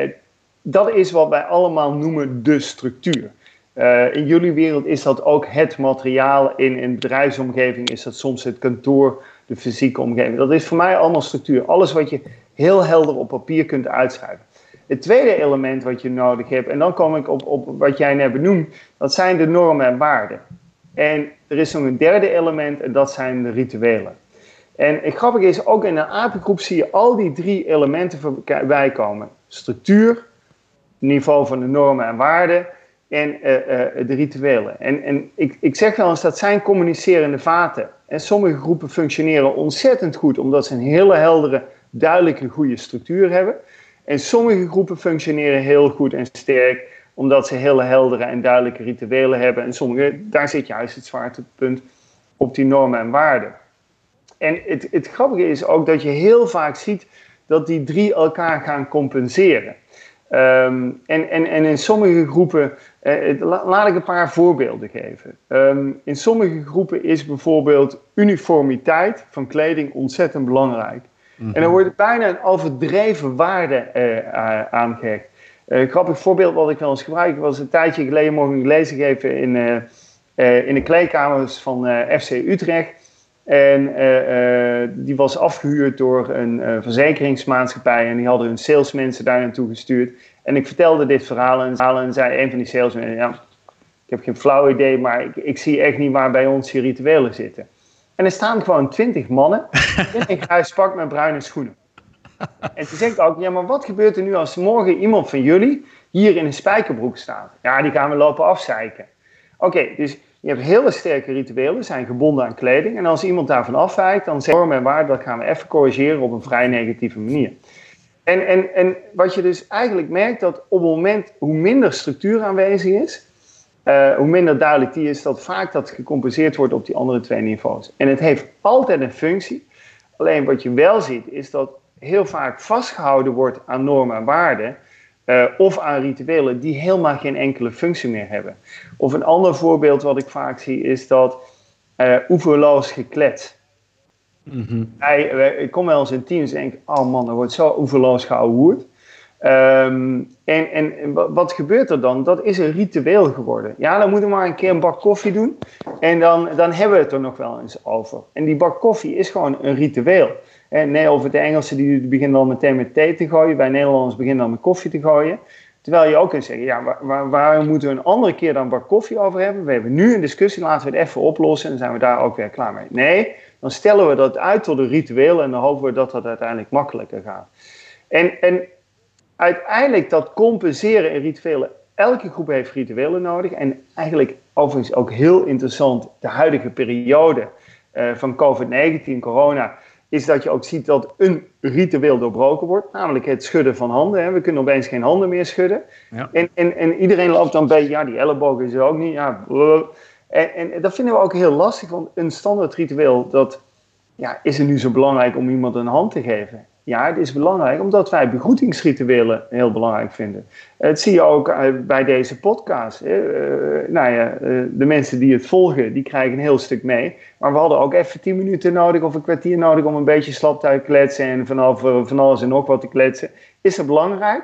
dat is wat wij allemaal noemen de structuur. Uh, in jullie wereld is dat ook het materiaal, in een bedrijfsomgeving is dat soms het kantoor, de fysieke omgeving. Dat is voor mij allemaal structuur. Alles wat je heel helder op papier kunt uitschrijven. Het tweede element wat je nodig hebt, en dan kom ik op, op wat jij net benoemd, dat zijn de normen en waarden. En er is nog een derde element en dat zijn de rituelen. En het grappige is, ook in een apengroep zie je al die drie elementen voorbij komen. Structuur, niveau van de normen en waarden en uh, uh, de rituelen. En, en ik, ik zeg wel eens, dat zijn communicerende vaten. En sommige groepen functioneren ontzettend goed, omdat ze een hele heldere, duidelijke, goede structuur hebben. En sommige groepen functioneren heel goed en sterk, omdat ze hele heldere en duidelijke rituelen hebben. En sommige, daar zit juist het zwaartepunt op die normen en waarden. En het, het grappige is ook dat je heel vaak ziet dat die drie elkaar gaan compenseren. Um, en, en, en in sommige groepen, eh, la, laat ik een paar voorbeelden geven. Um, in sommige groepen is bijvoorbeeld uniformiteit van kleding ontzettend belangrijk. Mm-hmm. En er wordt bijna een overdreven waarde eh, aangehecht. Een uh, grappig voorbeeld wat ik wel eens gebruik, was een tijdje geleden mocht ik lezen geven in, uh, uh, in de kleedkamers van uh, F C Utrecht. En uh, uh, die was afgehuurd door een uh, verzekeringsmaatschappij en die hadden hun salesmensen daar naartoe gestuurd. En ik vertelde dit verhaal en, en zei een van die salesmensen, ja, ik heb geen flauw idee, maar ik, ik zie echt niet waar bij ons die rituelen zitten. En er staan gewoon twintig mannen in een grijs pak met bruine schoenen. En toen zei ik ook, ja, maar wat gebeurt er nu als morgen iemand van jullie hier in een spijkerbroek staat? Ja, die gaan we lopen afzeiken. Oké, okay, dus... Je hebt hele sterke rituelen, zijn gebonden aan kleding. En als iemand daarvan afwijkt, dan zegt norm en waarde, dat gaan we even corrigeren op een vrij negatieve manier. En, en, en wat je dus eigenlijk merkt, dat op het moment hoe minder structuur aanwezig is, uh, hoe minder duidelijk die is, dat vaak dat gecompenseerd wordt op die andere twee niveaus. En het heeft altijd een functie. Alleen wat je wel ziet, is dat heel vaak vastgehouden wordt aan normen en waarden. Uh, of aan rituelen die helemaal geen enkele functie meer hebben. Of een ander voorbeeld wat ik vaak zie is dat uh, oeverloos gekletst. Mm-hmm. Ik kom wel eens in teams en denk, oh man, er wordt zo oeverloos geouwehoerd. Um, en, en wat gebeurt er dan? Dat is een ritueel geworden. Ja, dan moeten we maar een keer een bak koffie doen. En dan, dan hebben we het er nog wel eens over. En die bak koffie is gewoon een ritueel. En nee, over de Engelsen die beginnen dan meteen met thee te gooien. Wij Nederlanders beginnen dan met koffie te gooien. Terwijl je ook kunt zeggen, ja, waar, waar moeten we een andere keer dan een bak koffie over hebben? We hebben nu een discussie, laten we het even oplossen en dan zijn we daar ook weer klaar mee. Nee, dan stellen we dat uit tot een ritueel en dan hopen we dat dat uiteindelijk makkelijker gaat. En, en uiteindelijk dat compenseren in rituelen. Elke groep heeft rituelen nodig en eigenlijk overigens ook heel interessant de huidige periode uh, van covid negentien, corona, is dat je ook ziet dat een ritueel doorbroken wordt. Namelijk het schudden van handen. Hè. We kunnen opeens geen handen meer schudden. Ja. En, en, en iedereen loopt dan een beetje... Ja, die elleboog is er ook niet. Ja, en, en dat vinden we ook heel lastig. Want een standaard ritueel... Dat, ja, is het nu zo belangrijk om iemand een hand te geven? Ja, het is belangrijk. Omdat wij begroetingsrituelen heel belangrijk vinden. Dat zie je ook bij deze podcast. Uh, nou ja, uh, de mensen die het volgen, die krijgen een heel stuk mee. Maar we hadden ook even tien minuten nodig of een kwartier nodig om een beetje slap te kletsen en vanaf uh, van alles en nog wat te kletsen. Is dat belangrijk?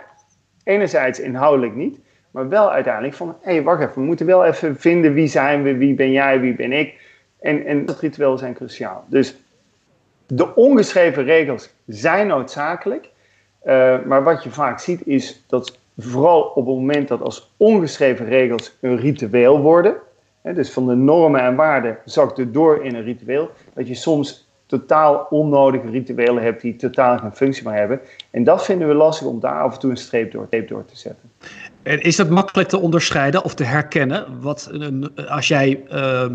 Enerzijds inhoudelijk niet, maar wel uiteindelijk van, hé, hey, wacht even, we moeten wel even vinden wie zijn we, wie ben jij, wie ben ik. En, en dat ritueel zijn cruciaal. Dus de ongeschreven regels zijn noodzakelijk. Uh, maar wat je vaak ziet is dat vooral op het moment dat als ongeschreven regels een ritueel worden. Hè, dus van de normen en waarden zakt het door in een ritueel. Dat je soms totaal onnodige rituelen hebt die totaal geen functie meer hebben. En dat vinden we lastig om daar af en toe een streep door, streep door te zetten. En is dat makkelijk te onderscheiden of te herkennen? Wat, als jij uh,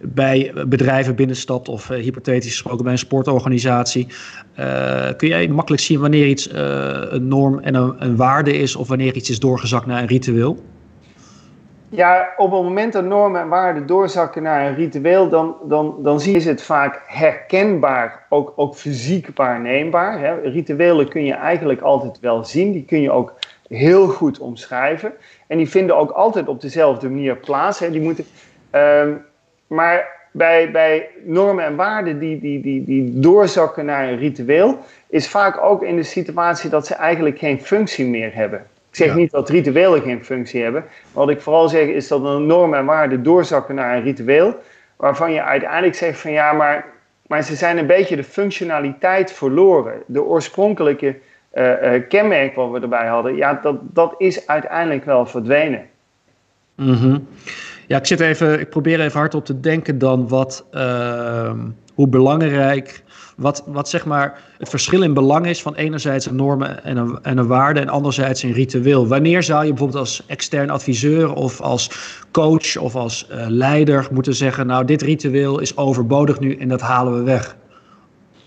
bij bedrijven binnenstapt of uh, hypothetisch gesproken bij een sportorganisatie, uh, kun jij makkelijk zien wanneer iets uh, een norm en een, een waarde is of wanneer iets is doorgezakt naar een ritueel? Ja, op het moment dat normen en waarden doorzakken naar een ritueel, dan, dan, dan zie je het vaak herkenbaar, ook, ook fysiek waarneembaar. Hè. Rituelen kun je eigenlijk altijd wel zien, die kun je ook heel goed omschrijven. En die vinden ook altijd op dezelfde manier plaats. Hè. Die moeten, um, maar bij, bij normen en waarden die, die, die, die doorzakken naar een ritueel, is vaak ook in de situatie dat ze eigenlijk geen functie meer hebben. Ik zeg ja. niet dat rituelen geen functie hebben. Maar wat ik vooral zeg is dat een norm en waarde doorzakken naar een ritueel. Waarvan je uiteindelijk zegt van ja, maar, maar ze zijn een beetje de functionaliteit verloren. De oorspronkelijke uh, uh, kenmerk wat we erbij hadden. Ja, dat, dat is uiteindelijk wel verdwenen. Mm-hmm. Ja, ik, zit even, ik probeer even hardop te denken dan wat, uh, hoe belangrijk... Wat, wat zeg maar het verschil in belang is van enerzijds een normen en een, en een waarde en anderzijds een ritueel. Wanneer zou je bijvoorbeeld als extern adviseur of als coach of als uh, leider moeten zeggen, nou dit ritueel is overbodig nu en dat halen we weg.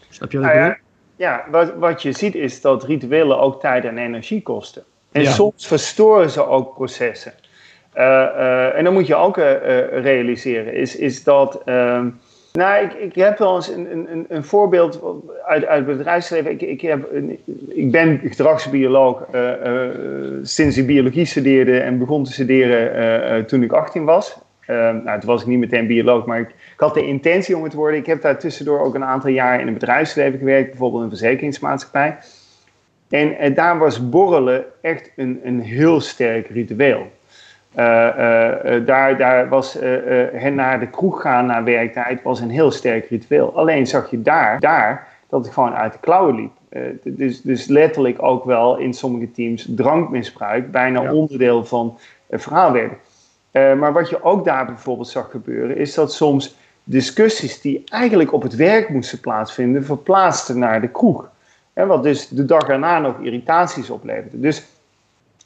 Snap je wat ik bedoel? Nou ja, ja wat, wat je ziet is dat rituelen ook tijd en energie kosten. En ja. soms verstoren ze ook processen. Uh, uh, en dan moet je ook uh, uh, realiseren is, is dat... Uh, Nou, ik, ik heb wel eens een, een, een voorbeeld uit, uit het bedrijfsleven. Ik, ik, heb een, ik ben gedragsbioloog uh, uh, sinds ik biologie studeerde en begon te studeren uh, uh, toen ik achttien was. Uh, nou, toen was ik niet meteen bioloog, maar ik, ik had de intentie om het te worden. Ik heb daar tussendoor ook een aantal jaar in het bedrijfsleven gewerkt, bijvoorbeeld in een verzekeringsmaatschappij. En uh, daar was borrelen echt een, een heel sterk ritueel. Uh, uh, uh, daar, daar was uh, uh, naar de kroeg gaan na werktijd was een heel sterk ritueel. Alleen zag je daar, daar dat het gewoon uit de klauwen liep. Uh, dus, dus letterlijk ook wel in sommige teams drankmisbruik bijna ja. onderdeel van het verhaal werd. Uh, maar wat je ook daar bijvoorbeeld zag gebeuren is dat soms discussies die eigenlijk op het werk moesten plaatsvinden verplaatsten naar de kroeg. En wat dus de dag erna nog irritaties opleverde. Dus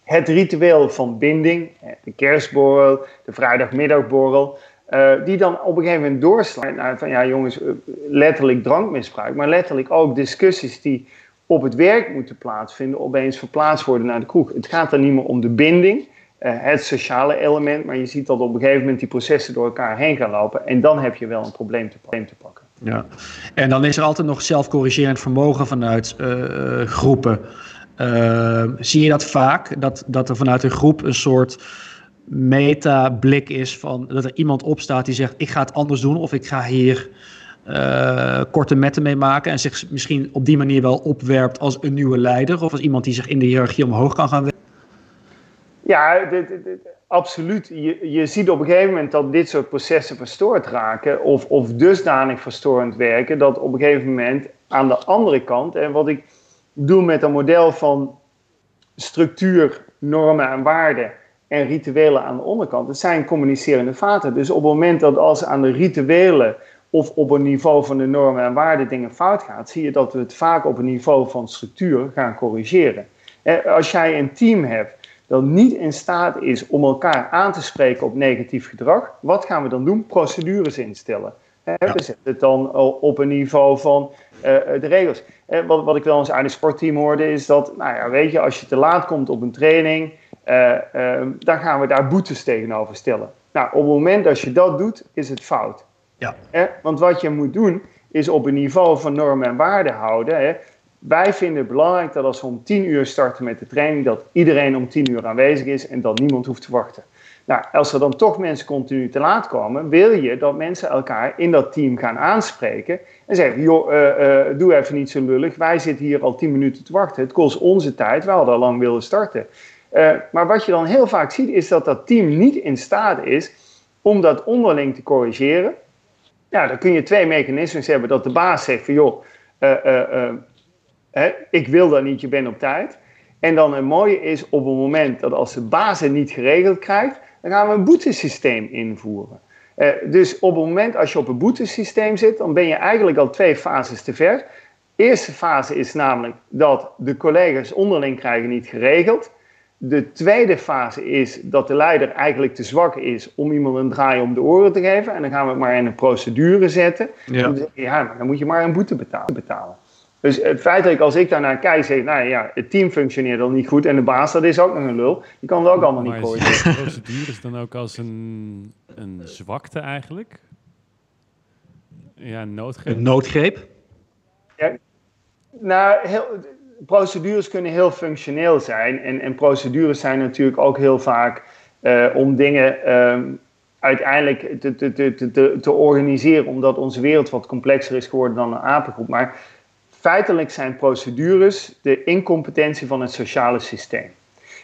het ritueel van binding, de kerstborrel, de vrijdagmiddagborrel, uh, die dan op een gegeven moment doorslaat naar van ja jongens, letterlijk drankmisbruik, maar letterlijk ook discussies die op het werk moeten plaatsvinden, opeens verplaatst worden naar de kroeg. Het gaat dan niet meer om de binding, uh, het sociale element, maar je ziet dat op een gegeven moment die processen door elkaar heen gaan lopen en dan heb je wel een probleem te, probleem te pakken. Ja, en dan is er altijd nog zelfcorrigerend vermogen vanuit uh, groepen. Uh, zie je dat vaak, dat, dat er vanuit een groep een soort meta-blik is van dat er iemand opstaat die zegt ik ga het anders doen of ik ga hier uh, korte metten mee maken en zich misschien op die manier wel opwerpt als een nieuwe leider of als iemand die zich in de hiërarchie omhoog kan gaan werken? Ja, dit, dit, absoluut. Je, je ziet op een gegeven moment dat dit soort processen verstoord raken of, of dusdanig verstorend werken dat op een gegeven moment aan de andere kant, en wat ik doe met een model van structuur, normen en waarden en rituelen aan de onderkant. Het zijn communicerende vaten. Dus op het moment dat als aan de rituelen of op een niveau van de normen en waarden dingen fout gaat, zie je dat we het vaak op een niveau van structuur gaan corrigeren. Als jij een team hebt dat niet in staat is om elkaar aan te spreken op negatief gedrag, wat gaan we dan doen? Procedures instellen. Ja. We zetten het dan op een niveau van uh, de regels. En wat, wat ik wel eens uit een sportteam hoorde is dat, nou ja, weet je, als je te laat komt op een training, uh, uh, dan gaan we daar boetes tegenover stellen. Nou, op het moment dat je dat doet, is het fout. Ja. Hè? Want wat je moet doen, is op een niveau van normen en waarden houden. Hè? Wij vinden het belangrijk dat als we om tien uur starten met de training, dat iedereen om tien uur aanwezig is en dat niemand hoeft te wachten. Nou, als er dan toch mensen continu te laat komen, wil je dat mensen elkaar in dat team gaan aanspreken en zeggen, joh, uh, uh, doe even niet zo lullig, wij zitten hier al tien minuten te wachten, het kost onze tijd, wij hadden al lang willen starten. Uh, maar wat je dan heel vaak ziet, is dat dat team niet in staat is om dat onderling te corrigeren. Ja, dan kun je twee mechanismes hebben, dat de baas zegt van, joh, Uh, uh, uh, hè, ik wil dat niet, je bent op tijd. En dan het mooie is op het moment dat als de baas het niet geregeld krijgt, dan gaan we een boetesysteem invoeren. Uh, dus op het moment als je op een boetesysteem zit, dan ben je eigenlijk al twee fases te ver. De eerste fase is namelijk dat de collega's onderling krijgen niet geregeld. De tweede fase is dat de leider eigenlijk te zwak is om iemand een draai om de oren te geven. En dan gaan we het maar in een procedure zetten. Ja, ja maar dan moet je maar een boete betalen. Dus het feit dat ik als ik daarnaar kijk zeg, nou ja, het team functioneert al niet goed en de baas, dat is ook nog een lul. Je kan het ook allemaal niet gooien. Maar is procedures dan ook als een, een zwakte eigenlijk? Ja, een noodgreep. Een noodgreep? Ja, nou, heel, procedures kunnen heel functioneel zijn. En, en procedures zijn natuurlijk ook heel vaak uh, om dingen um, uiteindelijk te, te, te, te, te organiseren. Omdat onze wereld wat complexer is geworden dan een apengroep. Maar feitelijk zijn procedures de incompetentie van het sociale systeem.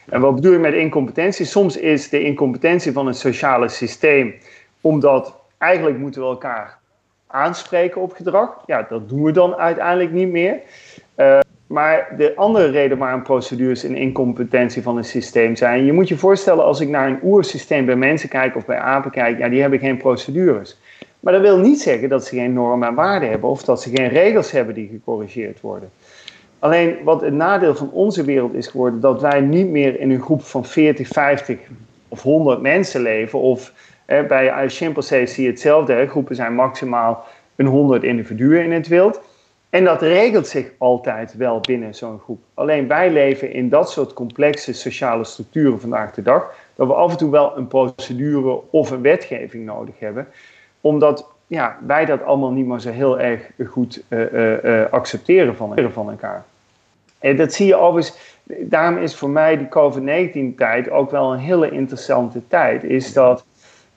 En wat bedoel je met incompetentie? Soms is de incompetentie van het sociale systeem omdat eigenlijk moeten we elkaar aanspreken op gedrag. Ja, dat doen we dan uiteindelijk niet meer. Uh, maar de andere reden waarom procedures een incompetentie van een systeem zijn. Je moet je voorstellen als ik naar een oersysteem bij mensen kijk of bij apen kijk. Ja, die hebben geen procedures. Maar dat wil niet zeggen dat ze geen normen en waarden hebben. Of dat ze geen regels hebben die gecorrigeerd worden. Alleen wat het nadeel van onze wereld is geworden. Dat wij niet meer in een groep van veertig, vijftig of honderd mensen leven. Of eh, bij chimpansee zie je hetzelfde. Hè. Groepen zijn maximaal een honderd individuen in het wild. En dat regelt zich altijd wel binnen zo'n groep. Alleen wij leven in dat soort complexe sociale structuren vandaag de dag. Dat we af en toe wel een procedure of een wetgeving nodig hebben. Omdat ja, wij dat allemaal niet meer zo heel erg goed uh, uh, accepteren van, van elkaar. En dat zie je overigens. Daarom is voor mij die covid negentien tijd ook wel een hele interessante tijd. Is dat,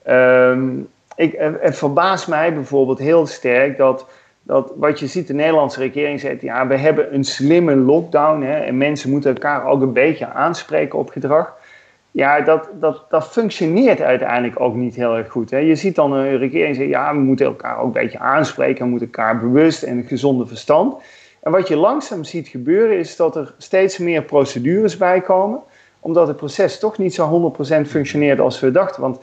um, ik, het verbaast mij bijvoorbeeld heel sterk dat, dat wat je ziet, de Nederlandse regering zegt, ja, we hebben een slimme lockdown. Hè, en mensen moeten elkaar ook een beetje aanspreken op gedrag. Ja, dat, dat, dat functioneert uiteindelijk ook niet heel erg goed. Hè. Je ziet dan een regering zeggen, ja, we moeten elkaar ook een beetje aanspreken. We moeten elkaar bewust en een gezonde verstand. En wat je langzaam ziet gebeuren is dat er steeds meer procedures bij komen. Omdat het proces toch niet zo honderd procent functioneert als we dachten. Want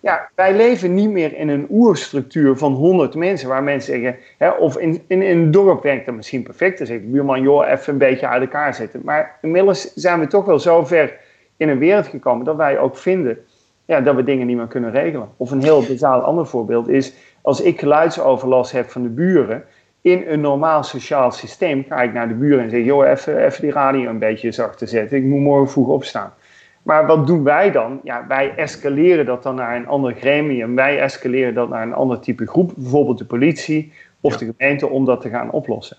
ja, wij leven niet meer in een oerstructuur van honderd mensen. Waar mensen zeggen, hè, of in, in, in een dorp werkt dat misschien perfect. Dan zegt de buurman, joh, even een beetje uit elkaar zetten. Maar inmiddels zijn we toch wel zo ver in een wereld gekomen dat wij ook vinden ja, dat we dingen niet meer kunnen regelen. Of een heel bazaal ander voorbeeld is, als ik geluidsoverlast heb van de buren, in een normaal sociaal systeem ga ik naar de buren en zeg, joh, even, even die radio een beetje zachter zetten, ik moet morgen vroeg opstaan. Maar wat doen wij dan? Ja, wij escaleren dat dan naar een ander gremium, wij escaleren dat naar een ander type groep, bijvoorbeeld de politie of ja. de gemeente, om dat te gaan oplossen.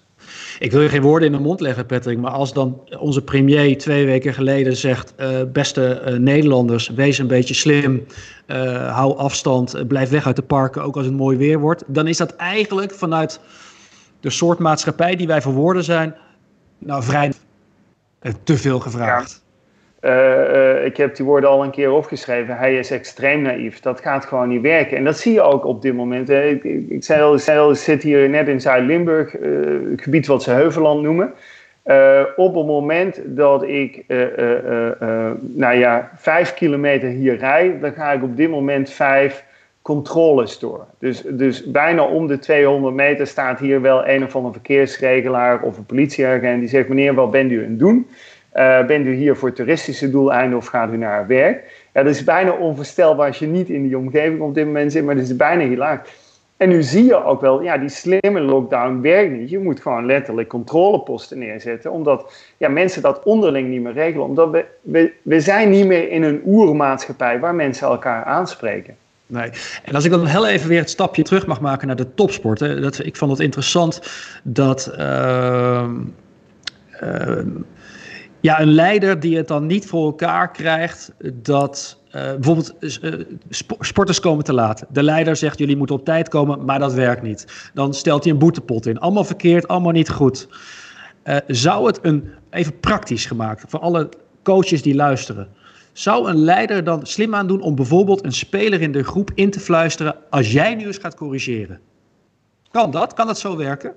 Ik wil je geen woorden in de mond leggen, Patrick, maar als dan onze premier twee weken geleden zegt, uh, beste uh, Nederlanders, wees een beetje slim, uh, hou afstand, uh, blijf weg uit de parken, ook als het mooi weer wordt, dan is dat eigenlijk vanuit de soort maatschappij die wij verwoorden zijn, nou vrij uh, te veel gevraagd. Ja. Uh, uh, ik heb die woorden al een keer opgeschreven, hij is extreem naïef, dat gaat gewoon niet werken. En dat zie je ook op dit moment. Hè. Ik, ik, ik zei al, ik zei al, ik zit hier net in Zuid-Limburg, uh, het gebied wat ze Heuveland noemen. Uh, op het moment dat ik uh, uh, uh, uh, nou ja, vijf kilometer hier rijd, dan ga ik op dit moment vijf controles door. Dus, dus bijna om de tweehonderd meter staat hier wel een of ander verkeersregelaar of een politieagent die zegt, meneer, wat bent u aan het doen? Uh, bent u hier voor toeristische doeleinden of gaat u naar haar werk? Ja, dat is bijna onvoorstelbaar als je niet in die omgeving op dit moment zit, maar dat is bijna hilarisch. En nu zie je ook wel, ja, die slimme lockdown werkt niet. Je moet gewoon letterlijk controleposten neerzetten, omdat ja, mensen dat onderling niet meer regelen. Omdat we, we, we zijn niet meer in een oermaatschappij waar mensen elkaar aanspreken. Nee. En als ik dan heel even weer het stapje terug mag maken naar de topsport. Hè, dat, ik vond het interessant dat Uh, uh, Ja, een leider die het dan niet voor elkaar krijgt dat uh, bijvoorbeeld uh, sp- sporters komen te laat. De leider zegt, jullie moeten op tijd komen, maar dat werkt niet. Dan stelt hij een boetepot in. Allemaal verkeerd, allemaal niet goed. Uh, zou het een, even praktisch gemaakt, voor alle coaches die luisteren. Zou een leider dan slim aan doen om bijvoorbeeld een speler in de groep in te fluisteren, als jij nu eens gaat corrigeren? Kan dat? Kan dat zo werken?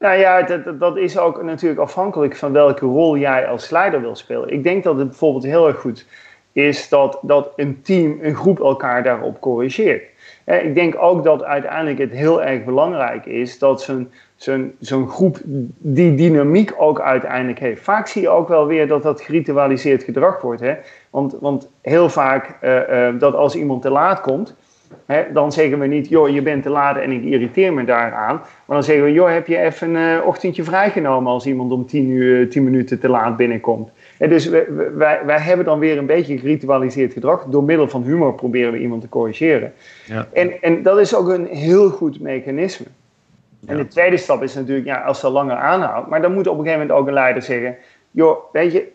Nou ja, dat, dat is ook natuurlijk afhankelijk van welke rol jij als leider wil spelen. Ik denk dat het bijvoorbeeld heel erg goed is dat, dat een team, een groep elkaar daarop corrigeert. Ik denk ook dat uiteindelijk het heel erg belangrijk is dat zo'n, zo'n, zo'n groep die dynamiek ook uiteindelijk heeft. Vaak zie je ook wel weer dat dat geritualiseerd gedrag wordt. Hè? Want, want heel vaak uh, uh, dat als iemand te laat komt, hè, dan zeggen we niet, joh, je bent te laat en ik irriteer me daaraan. Maar dan zeggen we, joh, heb je even een uh, ochtendje vrijgenomen als iemand om tien, uur, tien minuten te laat binnenkomt. En dus we, wij, wij hebben dan weer een beetje geritualiseerd gedrag. Door middel van humor proberen we iemand te corrigeren. Ja. En, en dat is ook een heel goed mechanisme. En ja. De tweede stap is natuurlijk, ja, als dat langer aanhoudt. Maar dan moet op een gegeven moment ook een leider zeggen, joh, weet je,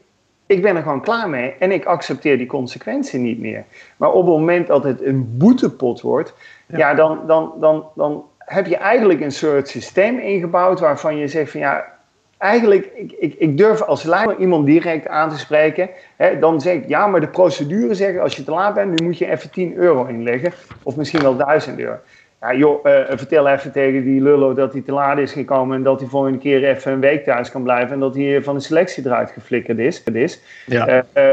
ik ben er gewoon klaar mee en ik accepteer die consequentie niet meer. Maar op het moment dat het een boetepot wordt, ja. Ja, dan, dan, dan, dan heb je eigenlijk een soort systeem ingebouwd waarvan je zegt van ja, eigenlijk, ik, ik, ik durf als leider iemand direct aan te spreken. Hè, dan zeg ik, ja, maar de procedure zegt, als je te laat bent, nu moet je even tien euro inleggen. Of misschien wel duizend euro. Ja, joh, uh, vertel even tegen die lullo dat hij te laat is gekomen en dat hij volgende keer even een week thuis kan blijven en dat hij van de selectie eruit geflikkerd is. is. Ja. Uh, uh,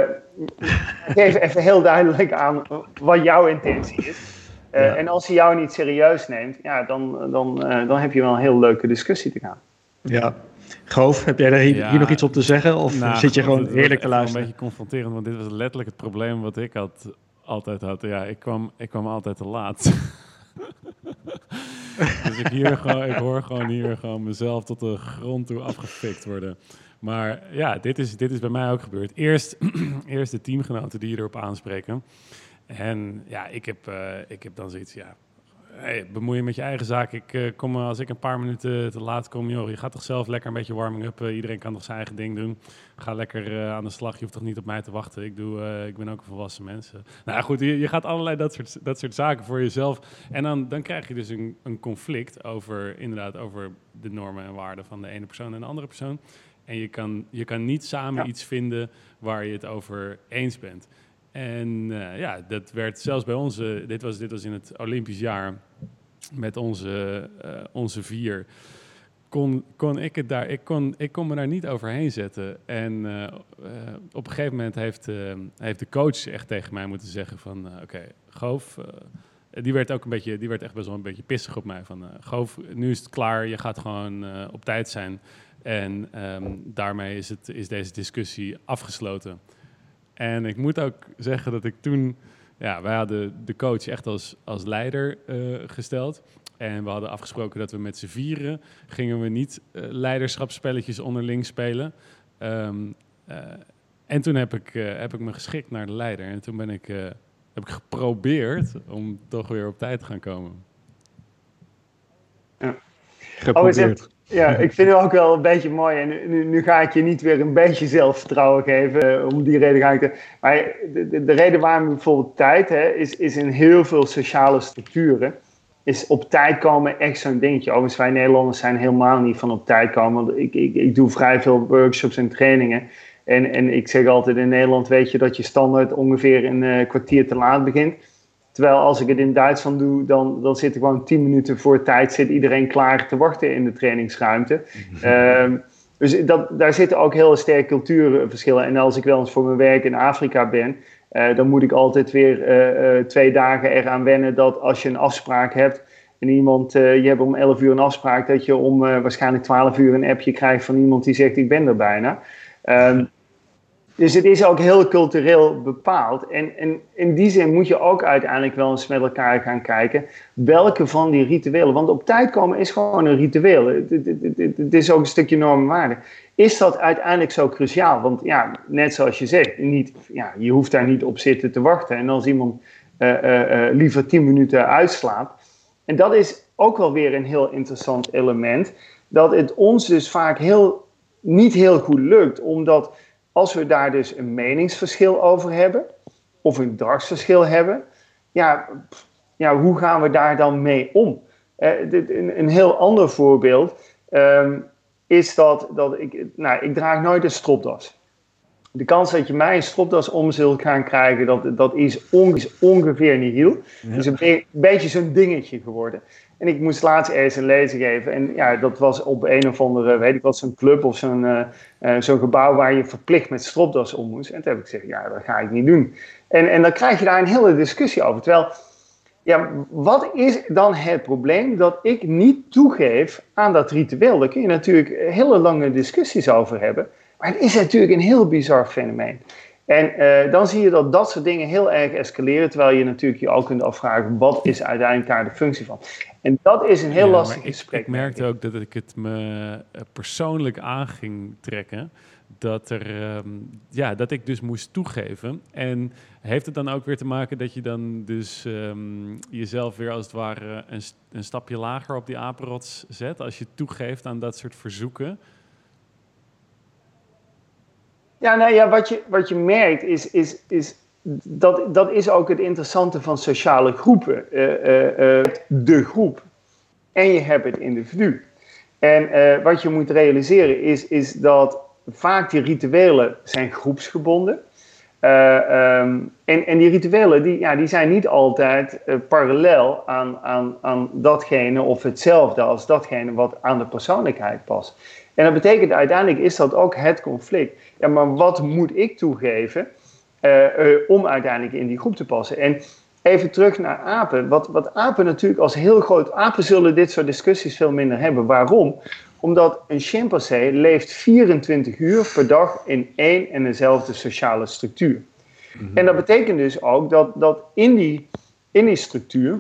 geef even heel duidelijk aan wat jouw intentie is. Uh, ja. En als hij jou niet serieus neemt, ja, dan, dan, uh, dan heb je wel een heel leuke discussie te gaan. Ja. Goof, heb jij daar hier ja, nog iets op te zeggen? Of nou, zit je gewoon heerlijk te luisteren? Het is een beetje confronterend, want dit was letterlijk het probleem wat ik had, altijd had. Ja, ik kwam, ik kwam altijd te laat. Dus ik, hier gewoon, ik hoor gewoon hier gewoon mezelf tot de grond toe afgefikt worden. Maar ja, dit is, dit is bij mij ook gebeurd. Eerst, eerst de teamgenoten die je erop aanspreken. En ja, ik heb, uh, ik heb dan zoiets, ja... Hey, bemoei je met je eigen zaak. Ik, uh, kom, als ik een paar minuten te laat kom, joh, je gaat toch zelf lekker een beetje warming-up. Uh, iedereen kan toch zijn eigen ding doen. Ga lekker uh, aan de slag. Je hoeft toch niet op mij te wachten. Ik, doe, uh, ik ben ook een volwassen mens. Nou goed, je, je gaat allerlei dat soort, dat soort zaken voor jezelf. En dan, dan krijg je dus een, een conflict over, inderdaad, over de normen en waarden van de ene persoon en de andere persoon. En je kan, je kan niet samen ja. iets vinden waar je het over eens bent. En uh, ja, dat werd zelfs bij ons, uh, dit, was, dit was in het Olympisch jaar, met onze, uh, onze vier, kon, kon ik het daar, ik kon, ik kon me daar niet overheen zetten. En uh, uh, op een gegeven moment heeft, uh, heeft de coach echt tegen mij moeten zeggen van, uh, oké, okay, Goof, uh, die werd ook een beetje, die werd echt best wel een beetje pissig op mij van, uh, Goof, nu is het klaar, je gaat gewoon uh, op tijd zijn. En um, daarmee is, het, is deze discussie afgesloten. En ik moet ook zeggen dat ik toen... Ja, wij hadden de coach echt als, als leider uh, gesteld. En we hadden afgesproken dat we met z'n vieren... gingen we niet uh, leiderschapsspelletjes onderling spelen. Um, uh, en toen heb ik, uh, heb ik me geschikt naar de leider. En toen ben ik, uh, heb ik geprobeerd om toch weer op tijd te gaan komen. Ja. Geprobeerd. Oh, ja, ik vind het ook wel een beetje mooi. En nu, nu ga ik je niet weer een beetje zelfvertrouwen geven. Uh, om die reden ga ik de, maar de, de, de reden waarom bijvoorbeeld tijd hè, is, is in heel veel sociale structuren. Is op tijd komen echt zo'n dingetje. Overigens, wij Nederlanders zijn helemaal niet van op tijd komen. Want ik, ik, ik doe vrij veel workshops en trainingen. En, en ik zeg altijd in Nederland weet je dat je standaard ongeveer een uh, kwartier te laat begint. Terwijl als ik het in Duitsland doe, dan, dan zit er gewoon tien minuten voor tijd, zit iedereen klaar te wachten in de trainingsruimte. Mm-hmm. Um, dus dat, daar zitten ook heel sterke cultuurverschillen. En als ik wel eens voor mijn werk in Afrika ben, uh, dan moet ik altijd weer uh, uh, twee dagen eraan wennen dat als je een afspraak hebt en iemand, uh, je hebt om elf uur een afspraak, dat je om uh, waarschijnlijk twaalf uur een appje krijgt van iemand die zegt ik ben er bijna. Um, Dus het is ook heel cultureel bepaald. En, en in die zin moet je ook uiteindelijk wel eens met elkaar gaan kijken welke van die rituelen, want op tijd komen is gewoon een ritueel. Het, het, het, het is ook een stukje normen en waarden. Is dat uiteindelijk zo cruciaal? Want ja, net zoals je zegt, niet, ja, je hoeft daar niet op zitten te wachten. En als iemand uh, uh, uh, liever tien minuten uitslaat. En dat is ook wel weer een heel interessant element. Dat het ons dus vaak heel, niet heel goed lukt, omdat... Als we daar dus een meningsverschil over hebben, of een gedragsverschil hebben, ja, ja, hoe gaan we daar dan mee om? Eh, dit, een, een heel ander voorbeeld um, is dat, dat ik, nou, ik draag nooit een stropdas. De kans dat je mij een stropdas om zult gaan krijgen, dat, dat is, on, is ongeveer nihil. Het is een be- beetje zo'n dingetje geworden. En ik moest laatst eens een lezing geven. En ja, dat was op een of andere, weet ik wat, zo'n club of zo'n uh, uh, zo'n gebouw waar je verplicht met stropdas om moest. En toen heb ik gezegd, ja, dat ga ik niet doen. En, en dan krijg je daar een hele discussie over. Terwijl, ja, wat is dan het probleem dat ik niet toegeef aan dat ritueel? Daar kun je natuurlijk hele lange discussies over hebben. Maar het is natuurlijk een heel bizar fenomeen. En uh, dan zie je dat dat soort dingen heel erg escaleren. Terwijl je natuurlijk je al kunt afvragen, wat is uiteindelijk daar de functie van? En dat is een heel ja, lastig gesprek. Ik, ik merkte ook dat ik het me persoonlijk aan ging trekken. Dat, er, um, ja, dat ik dus moest toegeven. En heeft het dan ook weer te maken dat je dan dus um, jezelf weer als het ware een, een stapje lager op die apenrots zet? Als je toegeeft aan dat soort verzoeken? Ja, nou ja, wat je, wat je merkt is, is, is dat, dat is ook het interessante van sociale groepen. Uh, uh, uh, de groep en je hebt het individu. En uh, wat je moet realiseren is, is dat vaak die rituelen zijn groepsgebonden. Uh, um, en, en die rituelen die, ja, die zijn niet altijd uh, parallel aan, aan, aan datgene of hetzelfde als datgene wat aan de persoonlijkheid past. En dat betekent uiteindelijk is dat ook het conflict. Ja, maar wat moet ik toegeven uh, uh, om uiteindelijk in die groep te passen? En even terug naar apen. Wat, wat apen natuurlijk als heel groot... Apen zullen dit soort discussies veel minder hebben. Waarom? Omdat een chimpansee leeft vierentwintig uur per dag in één en dezelfde sociale structuur. Mm-hmm. En dat betekent dus ook dat, dat in, die, in die structuur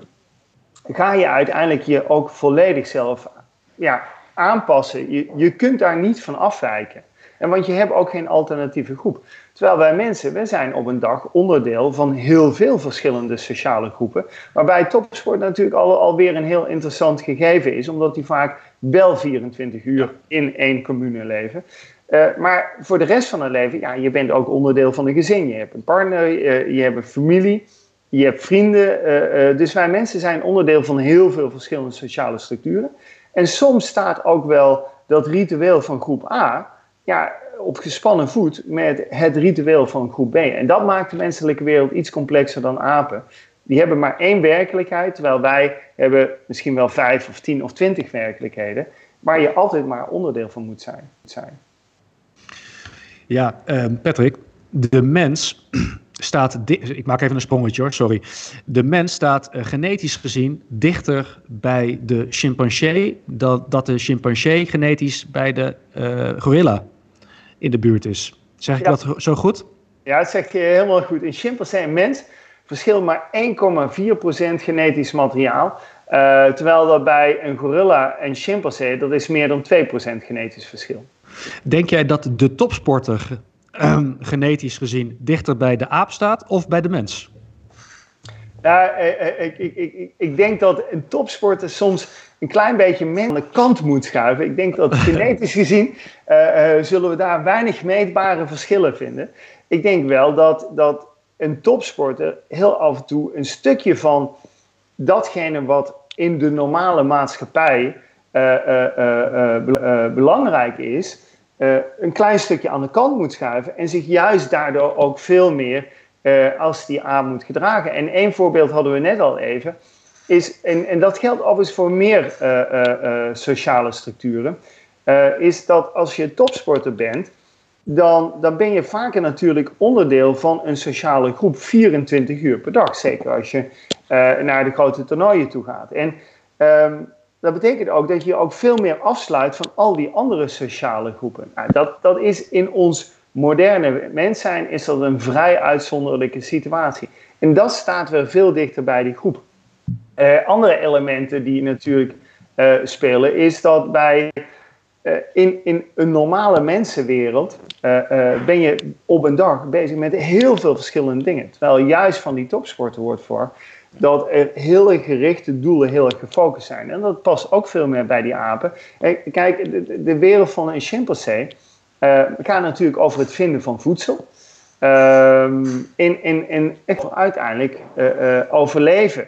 ga je uiteindelijk je ook volledig zelf... Ja, aanpassen. Je, je kunt daar niet van afwijken. En want je hebt ook geen alternatieve groep. Terwijl wij mensen, wij zijn op een dag onderdeel van heel veel verschillende sociale groepen. Waarbij topsport natuurlijk al, alweer een heel interessant gegeven is. Omdat die vaak wel vierentwintig uur in één commune leven. Uh, maar voor de rest van het leven, ja, je bent ook onderdeel van een gezin. Je hebt een partner, uh, je hebt een familie. Je hebt vrienden. Uh, uh, dus wij mensen zijn onderdeel van heel veel verschillende sociale structuren. En soms staat ook wel dat ritueel van groep A ja, op gespannen voet met het ritueel van groep B. En dat maakt de menselijke wereld iets complexer dan apen. Die hebben maar één werkelijkheid, terwijl wij hebben misschien wel vijf of tien of twintig werkelijkheden, waar je altijd maar onderdeel van moet zijn. Ja, Patrick, de mens staat, ik maak even een sprongetje hoor, sorry. De mens staat uh, genetisch gezien dichter bij de chimpansee dan dat de chimpansee genetisch bij de uh, gorilla in de buurt is. Zeg ik ja. dat zo goed? Ja, dat zeg je helemaal goed. Een chimpansee en mens verschilt maar één komma vier procent genetisch materiaal. Uh, terwijl dat bij een gorilla en chimpansee, dat is meer dan twee procent genetisch verschil. Denk jij dat de topsporter Um, genetisch gezien dichter bij de aap staat of bij de mens? Ja, ik, ik, ik, ik denk dat een topsporter soms een klein beetje meer aan de kant moet schuiven. Ik denk dat genetisch gezien uh, uh, zullen we daar weinig meetbare verschillen vinden. Ik denk wel dat, dat een topsporter heel af en toe een stukje van datgene wat in de normale maatschappij uh, uh, uh, uh, belangrijk is, Uh, een klein stukje aan de kant moet schuiven en zich juist daardoor ook veel meer uh, als die aan moet gedragen. En één voorbeeld hadden we net al even, is, en, en dat geldt overigens voor meer uh, uh, sociale structuren, uh, is dat als je topsporter bent, dan, dan ben je vaker natuurlijk onderdeel van een sociale groep vierentwintig uur per dag. Zeker als je uh, naar de grote toernooien toe gaat. En Um, dat betekent ook dat je ook veel meer afsluit van al die andere sociale groepen. Nou, dat, dat is in ons moderne mens zijn, is dat een vrij uitzonderlijke situatie. En dat staat weer veel dichter bij die groep. Uh, andere elementen die natuurlijk uh, spelen, is dat bij uh, in, in een normale mensenwereld uh, uh, ben je op een dag bezig met heel veel verschillende dingen. Terwijl juist van die topsporten wordt voor dat er heel gerichte doelen heel erg gefocust zijn. En dat past ook veel meer bij die apen. Kijk, de, de wereld van een chimpansee uh, gaat natuurlijk over het vinden van voedsel. Uh, en, en, en uiteindelijk uh, uh, overleven.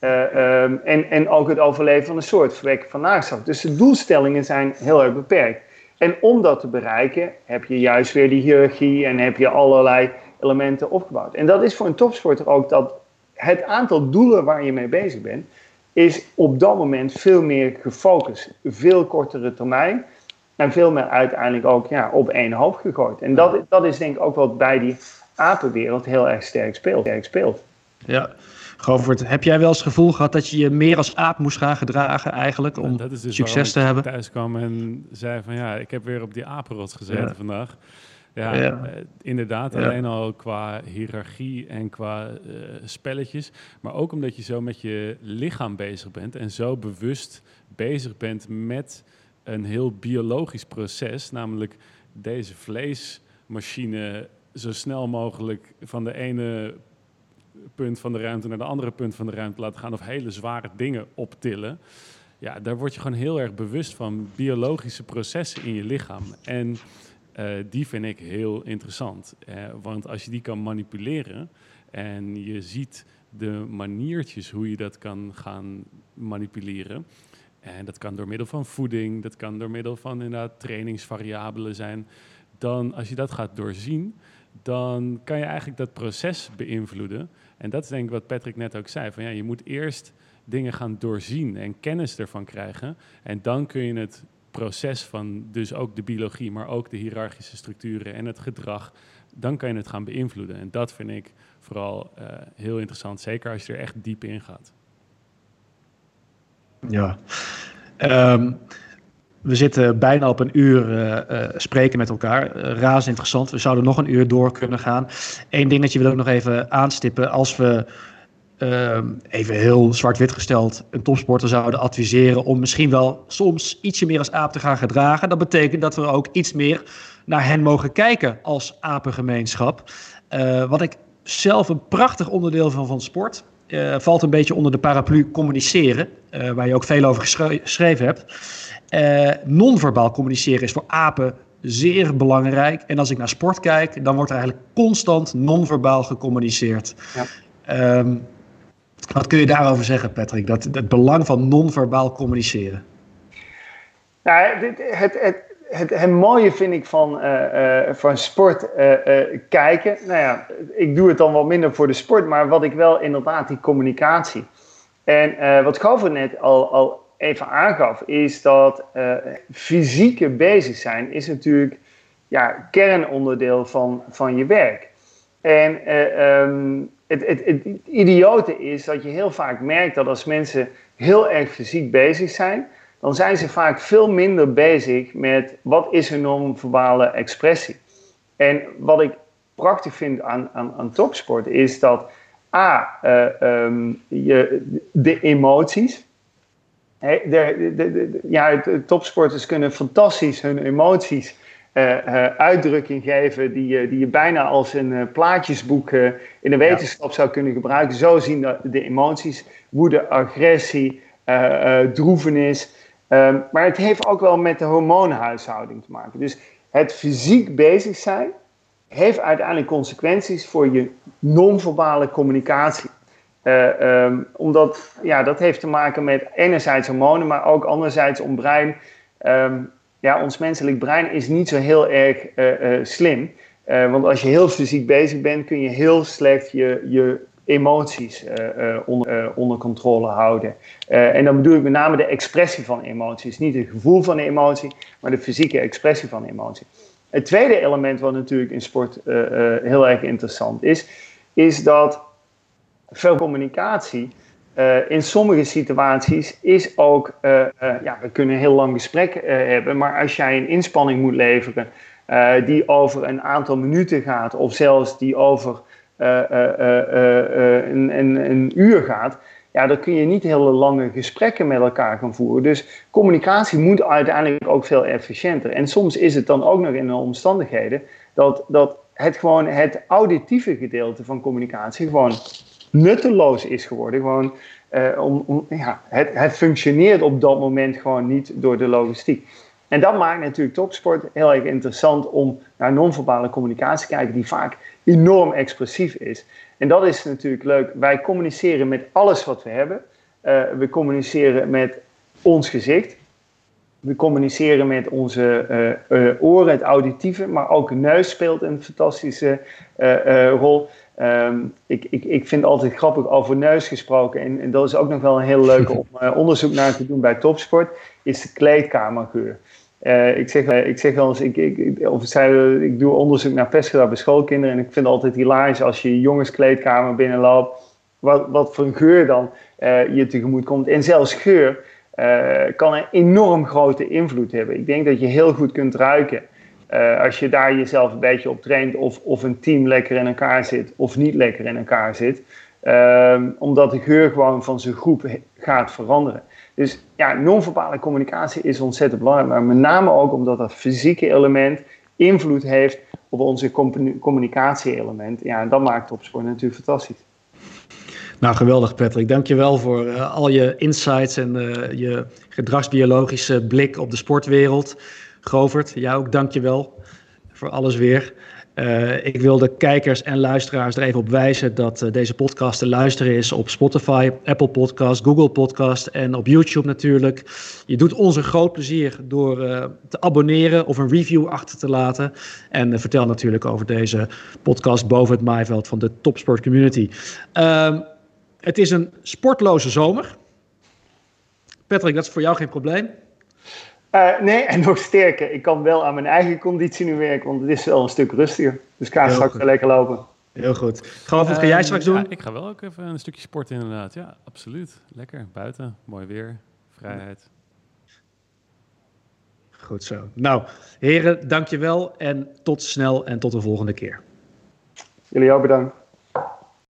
Uh, uh, en, en ook het overleven van een soort, verwekken van nageslacht. Dus de doelstellingen zijn heel erg beperkt. En om dat te bereiken heb je juist weer die hiërarchie en heb je allerlei elementen opgebouwd. En dat is voor een topsporter ook dat het aantal doelen waar je mee bezig bent, is op dat moment veel meer gefocust. Veel kortere termijn. En veel meer uiteindelijk ook ja, op één hoop gegooid. En dat, dat is denk ik ook wat bij die apenwereld heel erg sterk speelt. Sterk speelt. Ja, Govert, heb jij wel eens het gevoel gehad dat je je meer als aap moest gaan gedragen eigenlijk om ja, dus succes te hebben? Dat is dus waarom ik thuis kwam en zei van ja, ik heb weer op die apenrots gezeten ja. vandaag. Ja, ja, inderdaad. Ja. Alleen al qua hiërarchie en qua uh, spelletjes. Maar ook omdat je zo met je lichaam bezig bent en zo bewust bezig bent met een heel biologisch proces. Namelijk deze vleesmachine zo snel mogelijk van de ene punt van de ruimte naar de andere punt van de ruimte laten gaan of hele zware dingen optillen. Ja, daar word je gewoon heel erg bewust van biologische processen in je lichaam. En uh, die vind ik heel interessant. Uh, want als je die kan manipuleren en je ziet de maniertjes hoe je dat kan gaan manipuleren. En dat kan door middel van voeding, dat kan door middel van inderdaad trainingsvariabelen zijn. Dan, als je dat gaat doorzien, dan kan je eigenlijk dat proces beïnvloeden. En dat is denk ik wat Patrick net ook zei. Van ja, je moet eerst dingen gaan doorzien en kennis ervan krijgen. En dan kun je het proces van dus ook de biologie, maar ook de hiërarchische structuren en het gedrag, dan kan je het gaan beïnvloeden. En dat vind ik vooral uh, heel interessant, zeker als je er echt diep in gaat. Ja, um, we zitten bijna op een uur uh, uh, spreken met elkaar. Uh, razend interessant. We zouden nog een uur door kunnen gaan. Eén dingetje wil ik nog even aanstippen. Als we, uh, even heel zwart-wit gesteld, een topsporter zouden adviseren om misschien wel soms ietsje meer als aap te gaan gedragen. Dat betekent dat we ook iets meer naar hen mogen kijken als apengemeenschap. Uh, wat ik zelf een prachtig onderdeel van van sport. Uh, valt een beetje onder de paraplu communiceren, uh, waar je ook veel over geschre- geschreven hebt. Uh, non-verbaal communiceren is voor apen zeer belangrijk. En als ik naar sport kijk, dan wordt er eigenlijk constant non-verbaal gecommuniceerd. Ja. Um, wat kun je daarover zeggen, Patrick? Dat, het belang van non-verbaal communiceren. Nou, dit, het, het, het, het mooie vind ik van, uh, uh, van sport uh, uh, kijken. Nou ja, ik doe het dan wat minder voor de sport, maar wat ik wel inderdaad, die communicatie. En uh, wat Govert net al, al even aangaf, is dat uh, fysieke bezig zijn is natuurlijk ja, kernonderdeel van, van je werk. En uh, um, het, het, het idiote is dat je heel vaak merkt dat als mensen heel erg fysiek bezig zijn, dan zijn ze vaak veel minder bezig met wat is hun non-verbale expressie. En wat ik prachtig vind aan, aan, aan topsport is dat a, uh, um, je, de emoties. He, de, de, de, ja, topsporters kunnen fantastisch hun emoties uh, uh, uitdrukking geven die je, die je bijna als een uh, plaatjesboek uh, in de wetenschap ja. zou kunnen gebruiken. Zo zien de, de emoties, woede, agressie, uh, uh, droevenis. Um, maar het heeft ook wel met de hormoonhuishouding te maken. Dus het fysiek bezig zijn heeft uiteindelijk consequenties voor je non-verbale communicatie. Uh, um, omdat, ja, dat heeft te maken met enerzijds hormonen, maar ook anderzijds ons brein. Um, ja, ons menselijk brein is niet zo heel erg uh, uh, slim. Uh, want als je heel fysiek bezig bent, kun je heel slecht je, je emoties uh, uh, onder, uh, onder controle houden. Uh, en dan bedoel ik met name de expressie van emoties. Niet het gevoel van de emotie, maar de fysieke expressie van de emotie. Het tweede element wat natuurlijk in sport uh, uh, heel erg interessant is, is dat veel communicatie uh, in sommige situaties is ook, uh, uh, ja, we kunnen een heel lang gesprek uh, hebben, maar als jij een inspanning moet leveren uh, die over een aantal minuten gaat of zelfs die over uh, uh, uh, uh, een, een, een uur gaat, ja, dan kun je niet hele lange gesprekken met elkaar gaan voeren. Dus communicatie moet uiteindelijk ook veel efficiënter. En soms is het dan ook nog in de omstandigheden dat, dat het gewoon het auditieve gedeelte van communicatie gewoon nutteloos is geworden. Gewoon, eh, om, om, ja, het, het functioneert op dat moment gewoon niet door de logistiek. En dat maakt natuurlijk topsport heel erg interessant om naar non-verbale communicatie te kijken die vaak enorm expressief is. En dat is natuurlijk leuk. Wij communiceren met alles wat we hebben. Uh, we communiceren met ons gezicht. We communiceren met onze uh, uh, oren, het auditieve, maar ook neus speelt een fantastische uh, uh, rol. Um, ik, ik, ik vind altijd grappig over neus gesproken. En, en dat is ook nog wel een heel leuk om uh, onderzoek naar te doen bij Topsport. Is de kleedkamergeur. Uh, ik, zeg, uh, ik zeg wel eens, ik, ik, of zei, ik doe onderzoek naar pestgedrag bij schoolkinderen. En ik vind het altijd hilarisch als je jongenskleedkamer binnenloopt. Wat, wat voor een geur dan uh, je tegemoet komt. En zelfs geur uh, kan een enorm grote invloed hebben. Ik denk dat je heel goed kunt ruiken. Uh, als je daar jezelf een beetje op traint of, of een team lekker in elkaar zit of niet lekker in elkaar zit. Uh, omdat de geur gewoon van zijn groep gaat veranderen. Dus ja, non-verbale communicatie is ontzettend belangrijk. Maar met name ook omdat dat fysieke element invloed heeft op onze communicatie-element. Ja, en dat maakt Topsport natuurlijk fantastisch. Nou, geweldig Patrick. Dank je wel voor uh, al je insights en uh, je gedragsbiologische blik op de sportwereld. Govert, jou ook dank je wel voor alles weer. Uh, ik wil de kijkers en luisteraars er even op wijzen dat uh, deze podcast te luisteren is op Spotify, Apple Podcast, Google Podcast en op YouTube natuurlijk. Je doet ons een groot plezier door uh, te abonneren of een review achter te laten. En uh, vertel natuurlijk over deze podcast Boven het Maaiveld van de Topsport Community. Uh, het is een sportloze zomer. Patrick, dat is voor jou geen probleem? Uh, nee, en nog sterker. Ik kan wel aan mijn eigen conditie nu werken, want het is wel een stuk rustiger. Dus ik ga Heel straks goed. lekker lopen. Heel goed. Gewoon, wat ga jij straks doen? Uh, ik ga wel ook even een stukje sporten inderdaad. Ja, absoluut. Lekker. Buiten. Mooi weer. Vrijheid. Goed zo. Nou, heren, dank je wel en tot snel en tot de volgende keer. Jullie ook bedankt.